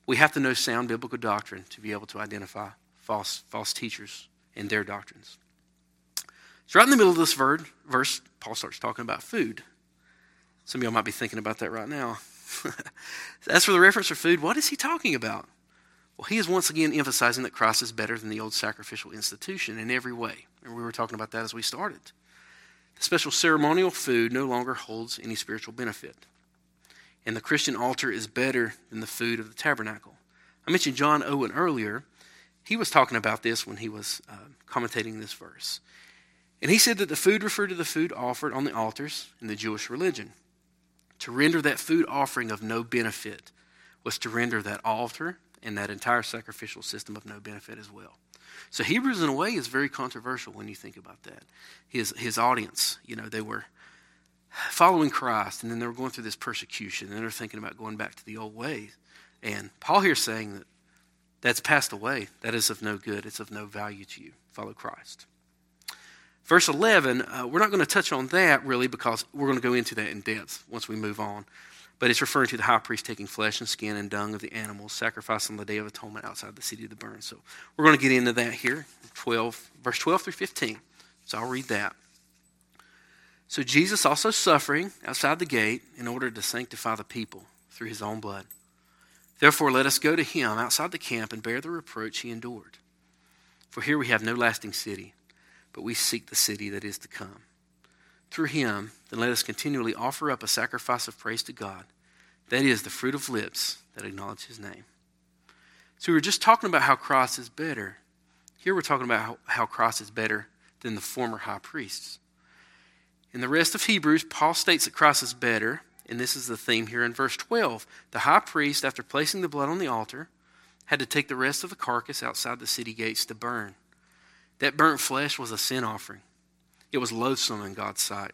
We have to know sound biblical doctrine to be able to identify false teachers and their doctrines. So right in the middle of this verse, Paul starts talking about food. Some of y'all might be thinking about that right now. As for the reference to food, what is he talking about? Well, he is once again emphasizing that Christ is better than the old sacrificial institution in every way. And we were talking about that as we started. The special ceremonial food no longer holds any spiritual benefit. And the Christian altar is better than the food of the tabernacle. I mentioned John Owen earlier. He was talking about this when he was commentating this verse. And he said that the food referred to the food offered on the altars in the Jewish religion. To render that food offering of no benefit was to render that altar and that entire sacrificial system of no benefit as well. So Hebrews, in a way, is very controversial when you think about that. His audience, they were following Christ, and then they were going through this persecution, and they were thinking about going back to the old ways. And Paul here is saying that that's passed away. That is of no good. It's of no value to you. Follow Christ. Verse 11, we're not going to touch on that really because we're going to go into that in depth once we move on. But it's referring to the high priest taking flesh and skin and dung of the animals, sacrificed on the Day of Atonement outside the city of the burn. So we're going to get into that here, verse 12 through 15. So I'll read that. So Jesus also suffering outside the gate in order to sanctify the people through his own blood. Therefore, let us go to him outside the camp and bear the reproach he endured. For here we have no lasting city, but we seek the city that is to come. Through him, then let us continually offer up a sacrifice of praise to God. That is the fruit of lips that acknowledge his name. So we were just talking about how Christ is better. Here we're talking about how Christ is better than the former high priests. In the rest of Hebrews, Paul states that Christ is better, and this is the theme here in verse 12. The high priest, after placing the blood on the altar, had to take the rest of the carcass outside the city gates to burn. That burnt flesh was a sin offering. It was loathsome in God's sight.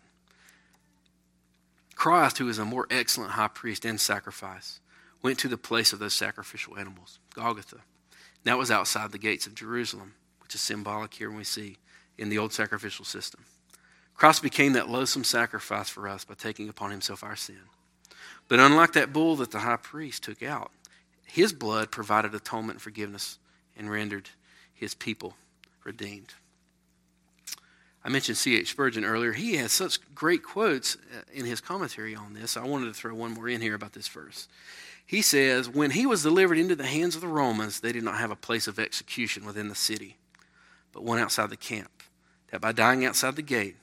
Christ, who is a more excellent high priest and sacrifice, went to the place of those sacrificial animals, Golgotha. That was outside the gates of Jerusalem, which is symbolic here when we see in the old sacrificial system. Christ became that loathsome sacrifice for us by taking upon himself our sin. But unlike that bull that the high priest took out, his blood provided atonement and forgiveness and rendered his people redeemed. I mentioned C.H. Spurgeon earlier. He has such great quotes in his commentary on this. I wanted to throw one more in here about this verse. He says, when he was delivered into the hands of the Romans, they did not have a place of execution within the city, but one outside the camp, that by dying outside the gate,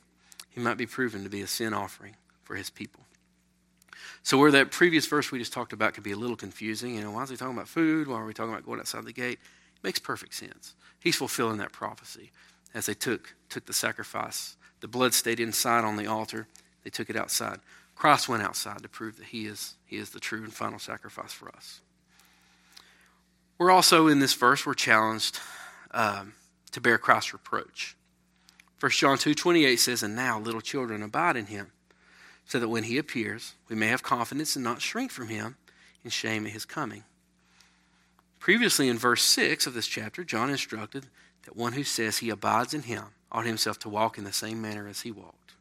he might be proven to be a sin offering for his people. So where that previous verse we just talked about could be a little confusing, why is he talking about food? Why are we talking about going outside the gate? It makes perfect sense. He's fulfilling that prophecy. As they took the sacrifice, the blood stayed inside on the altar. They took it outside. Christ went outside to prove that he is the true and final sacrifice for us. We're also in this verse, we're challenged to bear Christ's reproach. 1 John 2:28 says, and now little children abide in him, so that when he appears, we may have confidence and not shrink from him in shame at his coming. Previously in verse 6 of this chapter, John instructed that one who says he abides in him ought himself to walk in the same manner as he walked.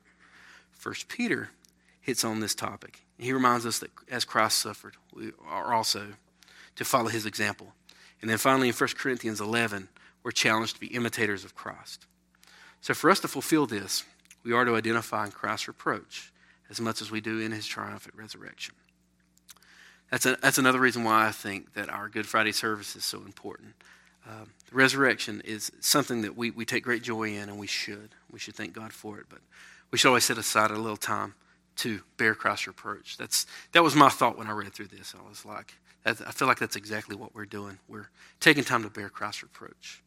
1 Peter hits on this topic. He reminds us that as Christ suffered, we are also to follow his example. And then finally in 1 Corinthians 11, we're challenged to be imitators of Christ. So for us to fulfill this, we are to identify in Christ's reproach as much as we do in his triumphant resurrection. That's another reason why I think that our Good Friday service is so important. The resurrection is something that we take great joy in, and we should thank God for it, but we should always set aside a little time to bear Christ's reproach. That was my thought when I read through this. I was like, I feel like that's exactly what we're doing. We're taking time to bear Christ's reproach.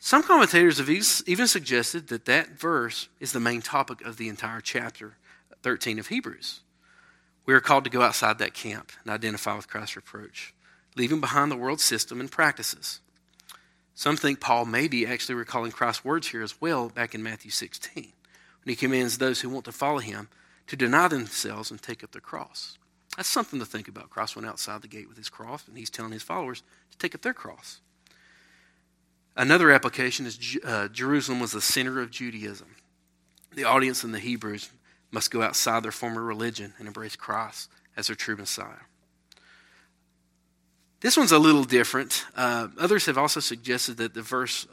Some commentators have even suggested that verse is the main topic of the entire chapter 13 of Hebrews. We are called to go outside that camp and identify with Christ's reproach, leaving behind the world system and practices. Some think Paul may be actually recalling Christ's words here as well back in Matthew 16, when he commands those who want to follow him to deny themselves and take up their cross. That's something to think about. Christ went outside the gate with his cross, and he's telling his followers to take up their cross. Another application is Jerusalem was the center of Judaism. The audience in the Hebrews must go outside their former religion and embrace Christ as their true Messiah. This one's a little different. Others have also suggested that the verse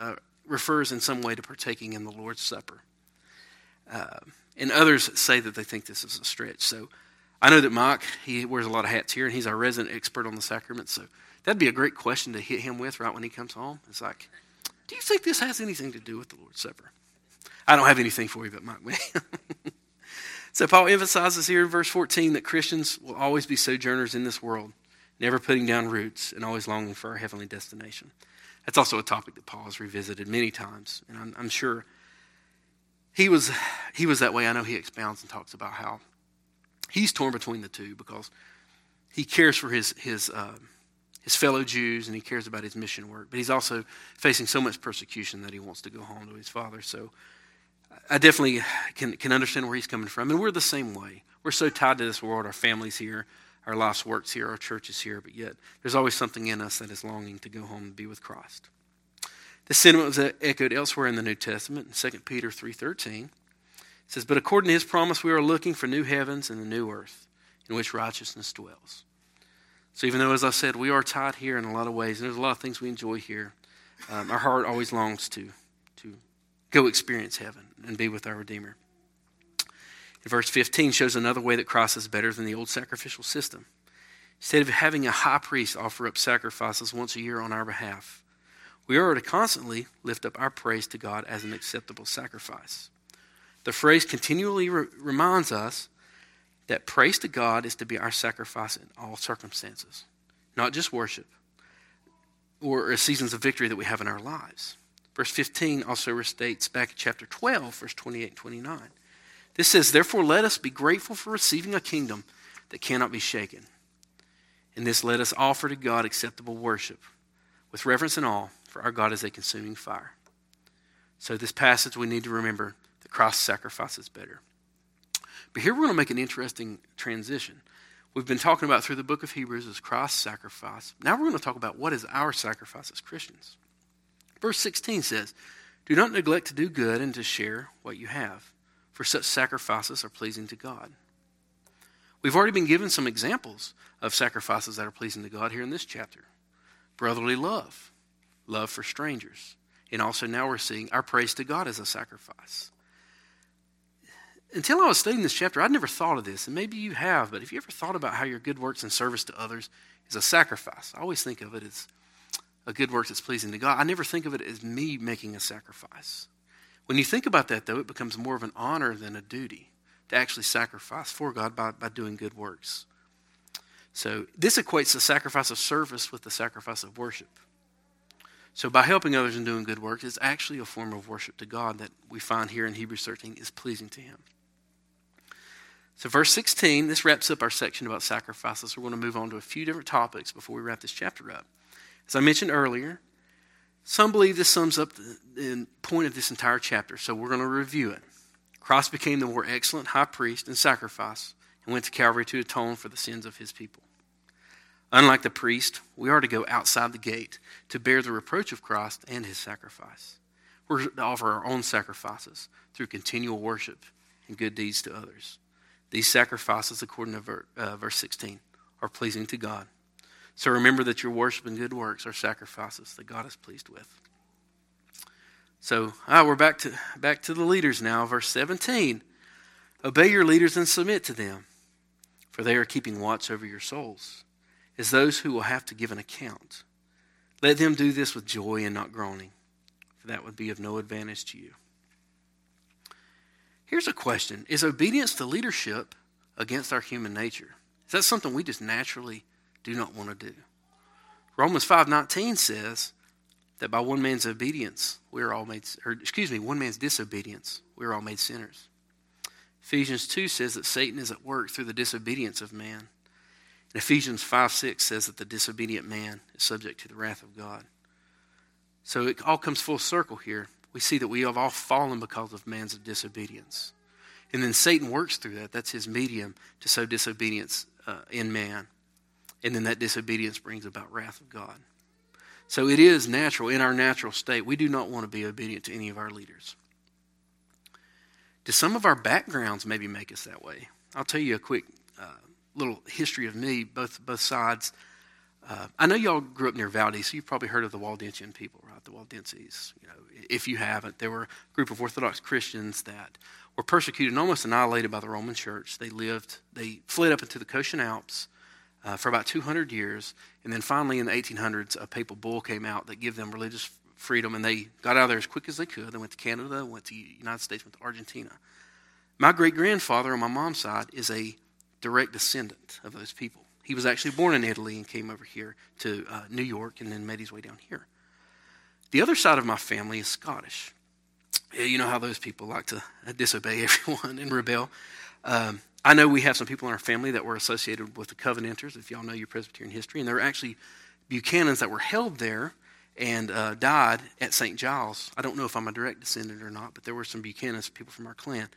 refers in some way to partaking in the Lord's Supper. And others say that they think this is a stretch. So I know that Mike, he wears a lot of hats here, and he's our resident expert on the sacraments. So that'd be a great question to hit him with right when he comes home. It's like, do you think this has anything to do with the Lord's Supper? I don't have anything for you but Mike. So Paul emphasizes here in verse 14 that Christians will always be sojourners in this world, never putting down roots and always longing for our heavenly destination. That's also a topic that Paul has revisited many times, and I'm sure he was that way. I know he expounds and talks about how he's torn between the two because he cares for his fellow Jews, and he cares about his mission work, but he's also facing so much persecution that he wants to go home to his father. So I definitely can understand where he's coming from, and we're the same way. We're so tied to this world, our families here, our life's works here, our church is here, but yet there's always something in us that is longing to go home and be with Christ. This sentiment was echoed elsewhere in the New Testament, in 2 Peter 3:13. It says, "But according to his promise, we are looking for new heavens and the new earth in which righteousness dwells." So even though, as I said, we are tied here in a lot of ways, and there's a lot of things we enjoy here, our heart always longs to go experience heaven and be with our Redeemer. And verse 15 shows another way that Christ is better than the old sacrificial system. Instead of having a high priest offer up sacrifices once a year on our behalf, we are to constantly lift up our praise to God as an acceptable sacrifice. The phrase continually reminds us that praise to God is to be our sacrifice in all circumstances, not just worship or seasons of victory that we have in our lives. Verse 15 also restates back in chapter 12, verse 28 and 29. This says, "Therefore let us be grateful for receiving a kingdom that cannot be shaken. In this let us offer to God acceptable worship with reverence and awe, for our God is a consuming fire." So this passage, we need to remember that Christ's sacrifice is better. But here we're going to make an interesting transition. We've been talking about through the book of Hebrews is Christ's sacrifice. Now we're going to talk about what is our sacrifice as Christians. Verse 16 says, "Do not neglect to do good and to share what you have, for such sacrifices are pleasing to God." We've already been given some examples of sacrifices that are pleasing to God here in this chapter. Brotherly love, love for strangers, and also now we're seeing our praise to God as a sacrifice. Until I was studying this chapter, I'd never thought of this, and maybe you have, but have you ever thought about how your good works and service to others is a sacrifice? I always think of it as a good work that's pleasing to God. I never think of it as me making a sacrifice. When you think about that, though, it becomes more of an honor than a duty to actually sacrifice for God by doing good works. So this equates the sacrifice of service with the sacrifice of worship. So by helping others and doing good works, it's actually a form of worship to God that we find here in Hebrews 13 is pleasing to him. So verse 16, this wraps up our section about sacrifices. We're going to move on to a few different topics before we wrap this chapter up. As I mentioned earlier, some believe this sums up the point of this entire chapter, so we're going to review it. Christ became the more excellent high priest and sacrifice and went to Calvary to atone for the sins of his people. Unlike the priest, we are to go outside the gate to bear the reproach of Christ and his sacrifice. We're to offer our own sacrifices through continual worship and good deeds to others. These sacrifices, according to verse 16, are pleasing to God. So remember that your worship and good works are sacrifices that God is pleased with. So we're back to the leaders now. Verse 17, "Obey your leaders and submit to them, for they are keeping watch over your souls, as those who will have to give an account. Let them do this with joy and not groaning, for that would be of no advantage to you." Here's a question. Is obedience to leadership against our human nature? Is that something we just naturally do not want to do? Romans 5:19 says that by one man's disobedience, we are all made sinners. Ephesians 2 says that Satan is at work through the disobedience of man. And Ephesians 5:6 says that the disobedient man is subject to the wrath of God. So it all comes full circle here. We see that we have all fallen because of man's disobedience. And then Satan works through that. That's his medium to sow disobedience in man. And then that disobedience brings about wrath of God. So it is natural, in our natural state, we do not want to be obedient to any of our leaders. Do some of our backgrounds maybe make us that way? I'll tell you a quick little history of me, both sides. I know y'all grew up near Valdez, so you've probably heard of the Waldensian people, right? The Waldenses. You know, if you haven't, they were a group of Orthodox Christians that were persecuted and almost annihilated by the Roman Church. They fled up into the Cottian Alps for about 200 years, and then finally in the 1800s, a papal bull came out that gave them religious freedom, and they got out of there as quick as they could. They went to Canada, went to the United States, went to Argentina. My great-grandfather on my mom's side is a direct descendant of those people. He was actually born in Italy and came over here to New York and then made his way down here. The other side of my family is Scottish. You know how those people like to disobey everyone and rebel. I know we have some people in our family that were associated with the Covenanters, if y'all know your Presbyterian history, and there were actually Buchanans that were held there and died at St. Giles. I don't know if I'm a direct descendant or not, but there were some Buchanans, people from our clan.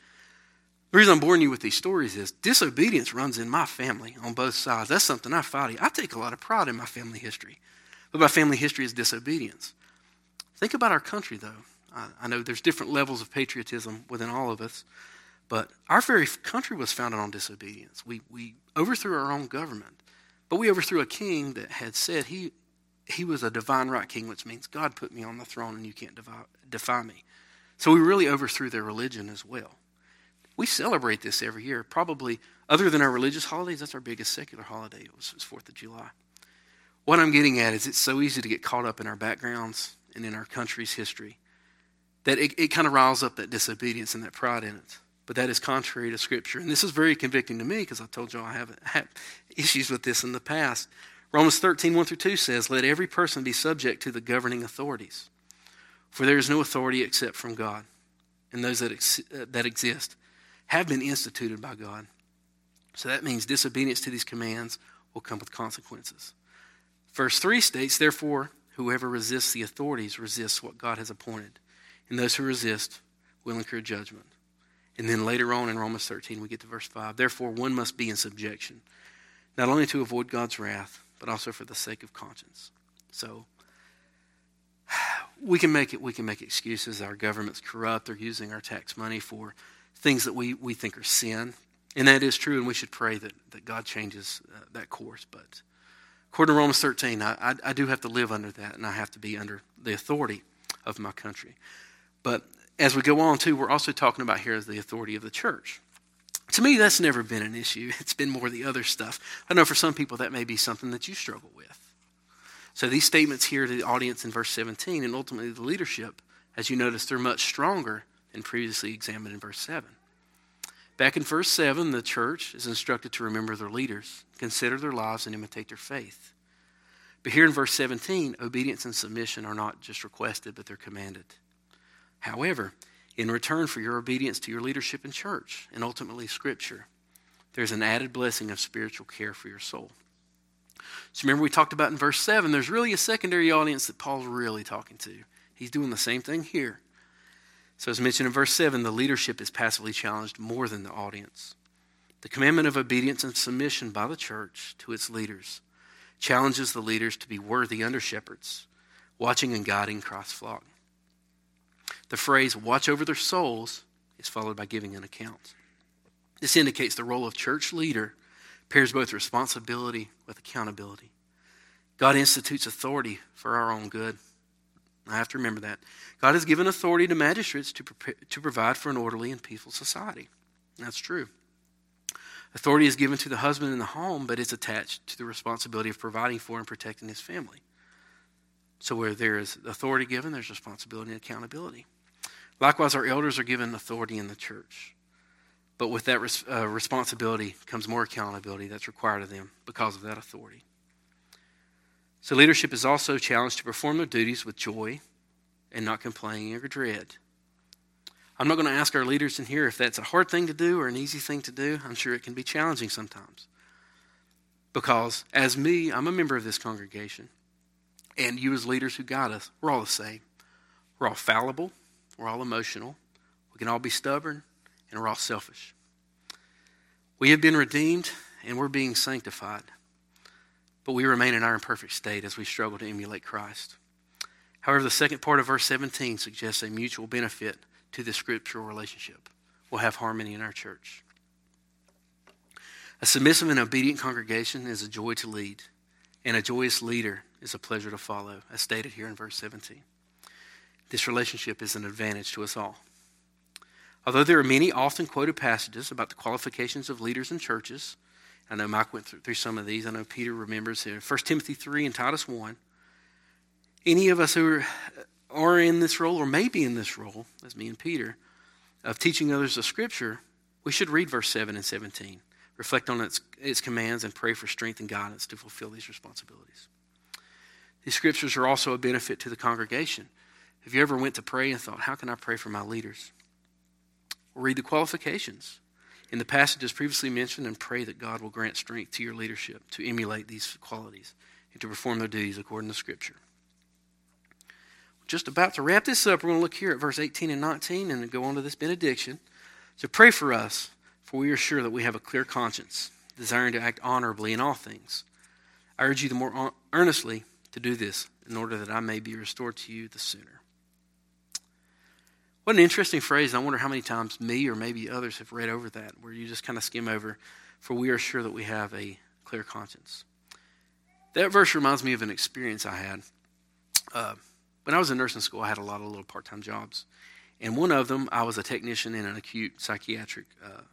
The reason I'm boring you with these stories is disobedience runs in my family on both sides. That's something I fight. I take a lot of pride in my family history, but my family history is disobedience. Think about our country, though. I know there's different levels of patriotism within all of us, but our very country was founded on disobedience. We overthrew our own government, but we overthrew a king that had said he was a divine right king, which means God put me on the throne and you can't defy me. So we really overthrew their religion as well. We celebrate this every year. Probably, other than our religious holidays, that's our biggest secular holiday. It was 4th of July. What I'm getting at is it's so easy to get caught up in our backgrounds and in our country's history that it kind of riles up that disobedience and that pride in it. But that is contrary to Scripture. And this is very convicting to me because I told you all I have had issues with this in the past. Romans 13:1-2 says, "Let every person be subject to the governing authorities, for there is no authority except from God, and those that exist have been instituted by God." So that means disobedience to these commands will come with consequences. Verse 3 states, "Therefore, whoever resists the authorities resists what God has appointed, and those who resist will incur judgment." And then later on in Romans 13, we get to verse 5, "Therefore, one must be in subjection, not only to avoid God's wrath, but also for the sake of conscience." So we can make excuses. Our government's corrupt. They're using our tax money for things that we think are sin. And that is true, and we should pray that God changes that course. But according to Romans 13, I do have to live under that, and I have to be under the authority of my country. But as we go on, too, we're also talking about here the authority of the church. To me, that's never been an issue. It's been more the other stuff. I know for some people that may be something that you struggle with. So these statements here to the audience in verse 17, and ultimately the leadership, as you notice, they're much stronger and previously examined in verse 7. Back in verse 7, the church is instructed to remember their leaders, consider their lives, and imitate their faith. But here in verse 17, obedience and submission are not just requested, but they're commanded. However, in return for your obedience to your leadership in church, and ultimately Scripture, there's an added blessing of spiritual care for your soul. So remember we talked about in verse 7, there's really a secondary audience that Paul's really talking to. He's doing the same thing here. So as mentioned in verse 7, the leadership is passively challenged more than the audience. The commandment of obedience and submission by the church to its leaders challenges the leaders to be worthy under-shepherds, watching and guiding Christ's flock. The phrase, "watch over their souls," is followed by giving an account. This indicates the role of church leader pairs both responsibility with accountability. God institutes authority for our own good. I have to remember that. God has given authority to magistrates to provide for an orderly and peaceful society. That's true. Authority is given to the husband in the home, but it's attached to the responsibility of providing for and protecting his family. So where there is authority given, there's responsibility and accountability. Likewise, our elders are given authority in the church. But with that responsibility comes more accountability that's required of them because of that authority. So leadership is also challenged to perform their duties with joy and not complaining or dread. I'm not going to ask our leaders in here if that's a hard thing to do or an easy thing to do. I'm sure it can be challenging sometimes. Because as me, I'm a member of this congregation. And you as leaders who guide us, we're all the same. We're all fallible. We're all emotional. We can all be stubborn. and we're all selfish. We have been redeemed and we're being sanctified, but we remain in our imperfect state as we struggle to emulate Christ. However, the second part of verse 17 suggests a mutual benefit to the scriptural relationship. We'll have harmony in our church. A submissive and obedient congregation is a joy to lead, and a joyous leader is a pleasure to follow, as stated here in verse 17. This relationship is an advantage to us all. Although there are many often quoted passages about the qualifications of leaders in churches, I know Mike went through some of these. I know Peter remembers here. 1 Timothy 3 and Titus 1. Any of us who are in this role or may be in this role, as me and Peter, of teaching others the Scripture, we should read verse 7 and 17, reflect on its commands, and pray for strength and guidance to fulfill these responsibilities. These Scriptures are also a benefit to the congregation. Have you ever went to pray and thought, how can I pray for my leaders? Or read the qualifications in the passages previously mentioned and pray that God will grant strength to your leadership to emulate these qualities and to perform their duties according to Scripture. Just about to wrap this up, we're going to look here at verse 18 and 19 and go on to this benediction. So pray for us, for we are sure that we have a clear conscience, desiring to act honorably in all things. I urge you the more earnestly to do this in order that I may be restored to you the sooner. What an interesting phrase. And I wonder how many times me or maybe others have read over that, where you just kind of skim over, for we are sure that we have a clear conscience. That verse reminds me of an experience I had. When I was in nursing school, I had a lot of little part-time jobs. And one of them, I was a technician in an acute psychiatric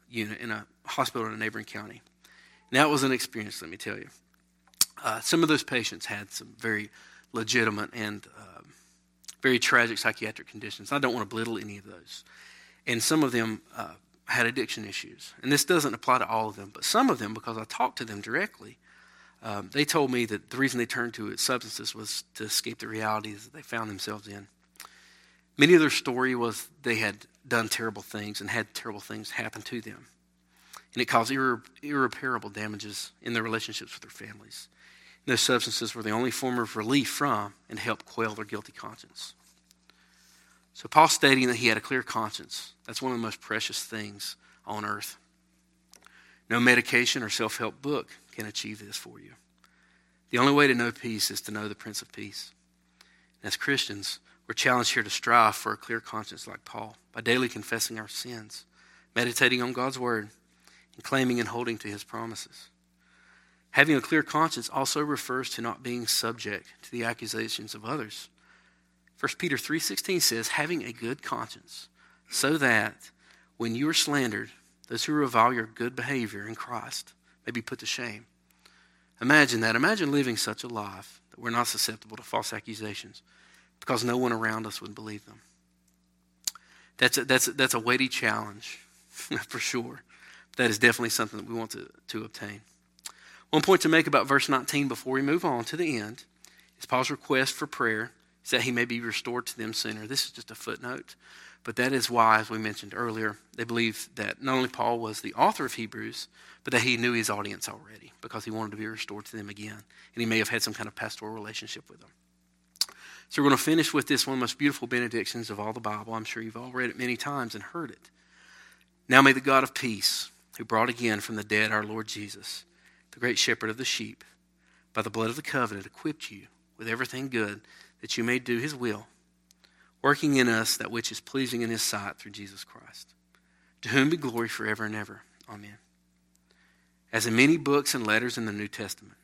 unit in a hospital in a neighboring county. And that was an experience, let me tell you. Some of those patients had some very legitimate and very tragic psychiatric conditions. I don't want to belittle any of those. And some of them had addiction issues. And this doesn't apply to all of them, but some of them, because I talked to them directly, they told me that the reason they turned to substances was to escape the realities that they found themselves in. Many of their story was they had done terrible things and had terrible things happen to them. And it caused irreparable damages in their relationships with their families. And those substances were the only form of relief from and helped quell their guilty conscience. So Paul's stating that he had a clear conscience. That's one of the most precious things on earth. No medication or self-help book can achieve this for you. The only way to know peace is to know the Prince of Peace. And as Christians, we're challenged here to strive for a clear conscience like Paul by daily confessing our sins, meditating on God's word, and claiming and holding to his promises. Having a clear conscience also refers to not being subject to the accusations of others. 1 Peter 3:16 says, having a good conscience, so that when you are slandered, those who revile your good behavior in Christ may be put to shame. Imagine that. Imagine living such a life that we're not susceptible to false accusations because no one around us would believe them. That's a weighty challenge for sure. That is definitely something that we want to obtain. One point to make about verse 19 before we move on to the end is Paul's request for prayer is that he may be restored to them sooner. This is just a footnote, but that is why, as we mentioned earlier, they believe that not only Paul was the author of Hebrews, but that he knew his audience already because he wanted to be restored to them again, and he may have had some kind of pastoral relationship with them. So we're going to finish with this one of the most beautiful benedictions of all the Bible. I'm sure you've all read it many times and heard it. Now may the God of peace, who brought again from the dead our Lord Jesus, the great shepherd of the sheep, by the blood of the covenant, equipped you with everything good that you may do his will, working in us that which is pleasing in his sight through Jesus Christ, to whom be glory forever and ever. Amen. As in many books and letters in the New Testament,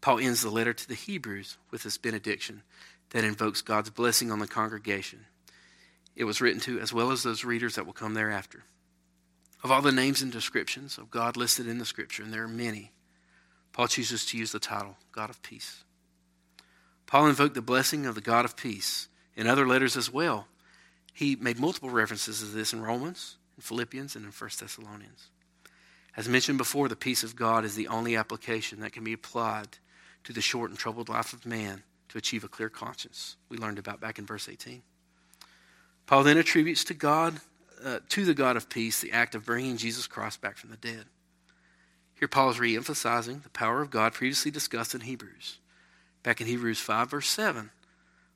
Paul ends the letter to the Hebrews with this benediction that invokes God's blessing on the congregation it was written to, as well as those readers that will come thereafter. Of all the names and descriptions of God listed in the Scripture, and there are many, Paul chooses to use the title, God of Peace. Paul invoked the blessing of the God of Peace in other letters as well. He made multiple references to this in Romans, in Philippians, and in 1 Thessalonians. As mentioned before, the peace of God is the only application that can be applied to the short and troubled life of man to achieve a clear conscience we learned about back in verse 18. Paul then attributes to God, to the God of peace, the act of bringing Jesus Christ back from the dead. Here Paul is re-emphasizing the power of God previously discussed in Hebrews. Back in Hebrews 5, verse 7,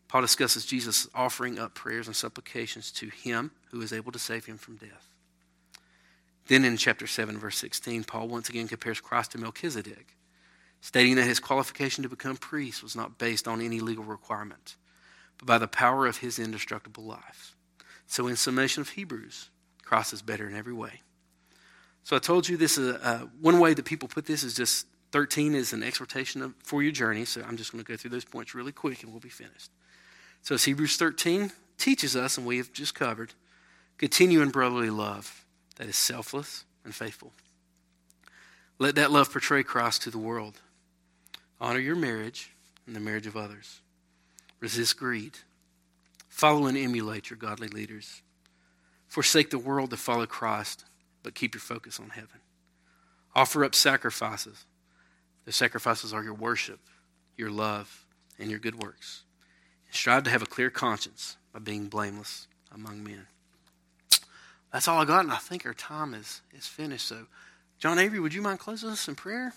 Paul discusses Jesus offering up prayers and supplications to him who is able to save him from death. Then in chapter 7, verse 16, Paul once again compares Christ to Melchizedek, stating that his qualification to become priest was not based on any legal requirement, but by the power of his indestructible life. So in summation of Hebrews, Christ is better in every way. So I told you this is one way that people put this is just 13 is an exhortation for your journey. So I'm just going to go through those points really quick and we'll be finished. So as Hebrews 13 teaches us, and we have just covered, continue in brotherly love that is selfless and faithful. Let that love portray Christ to the world. Honor your marriage and the marriage of others. Resist greed. Follow and emulate your godly leaders. Forsake the world to follow Christ, but keep your focus on heaven. Offer up sacrifices. The sacrifices are your worship, your love, and your good works. And strive to have a clear conscience by being blameless among men. That's all I got, and I think our time is finished. So John Avery, would you mind closing us in prayer?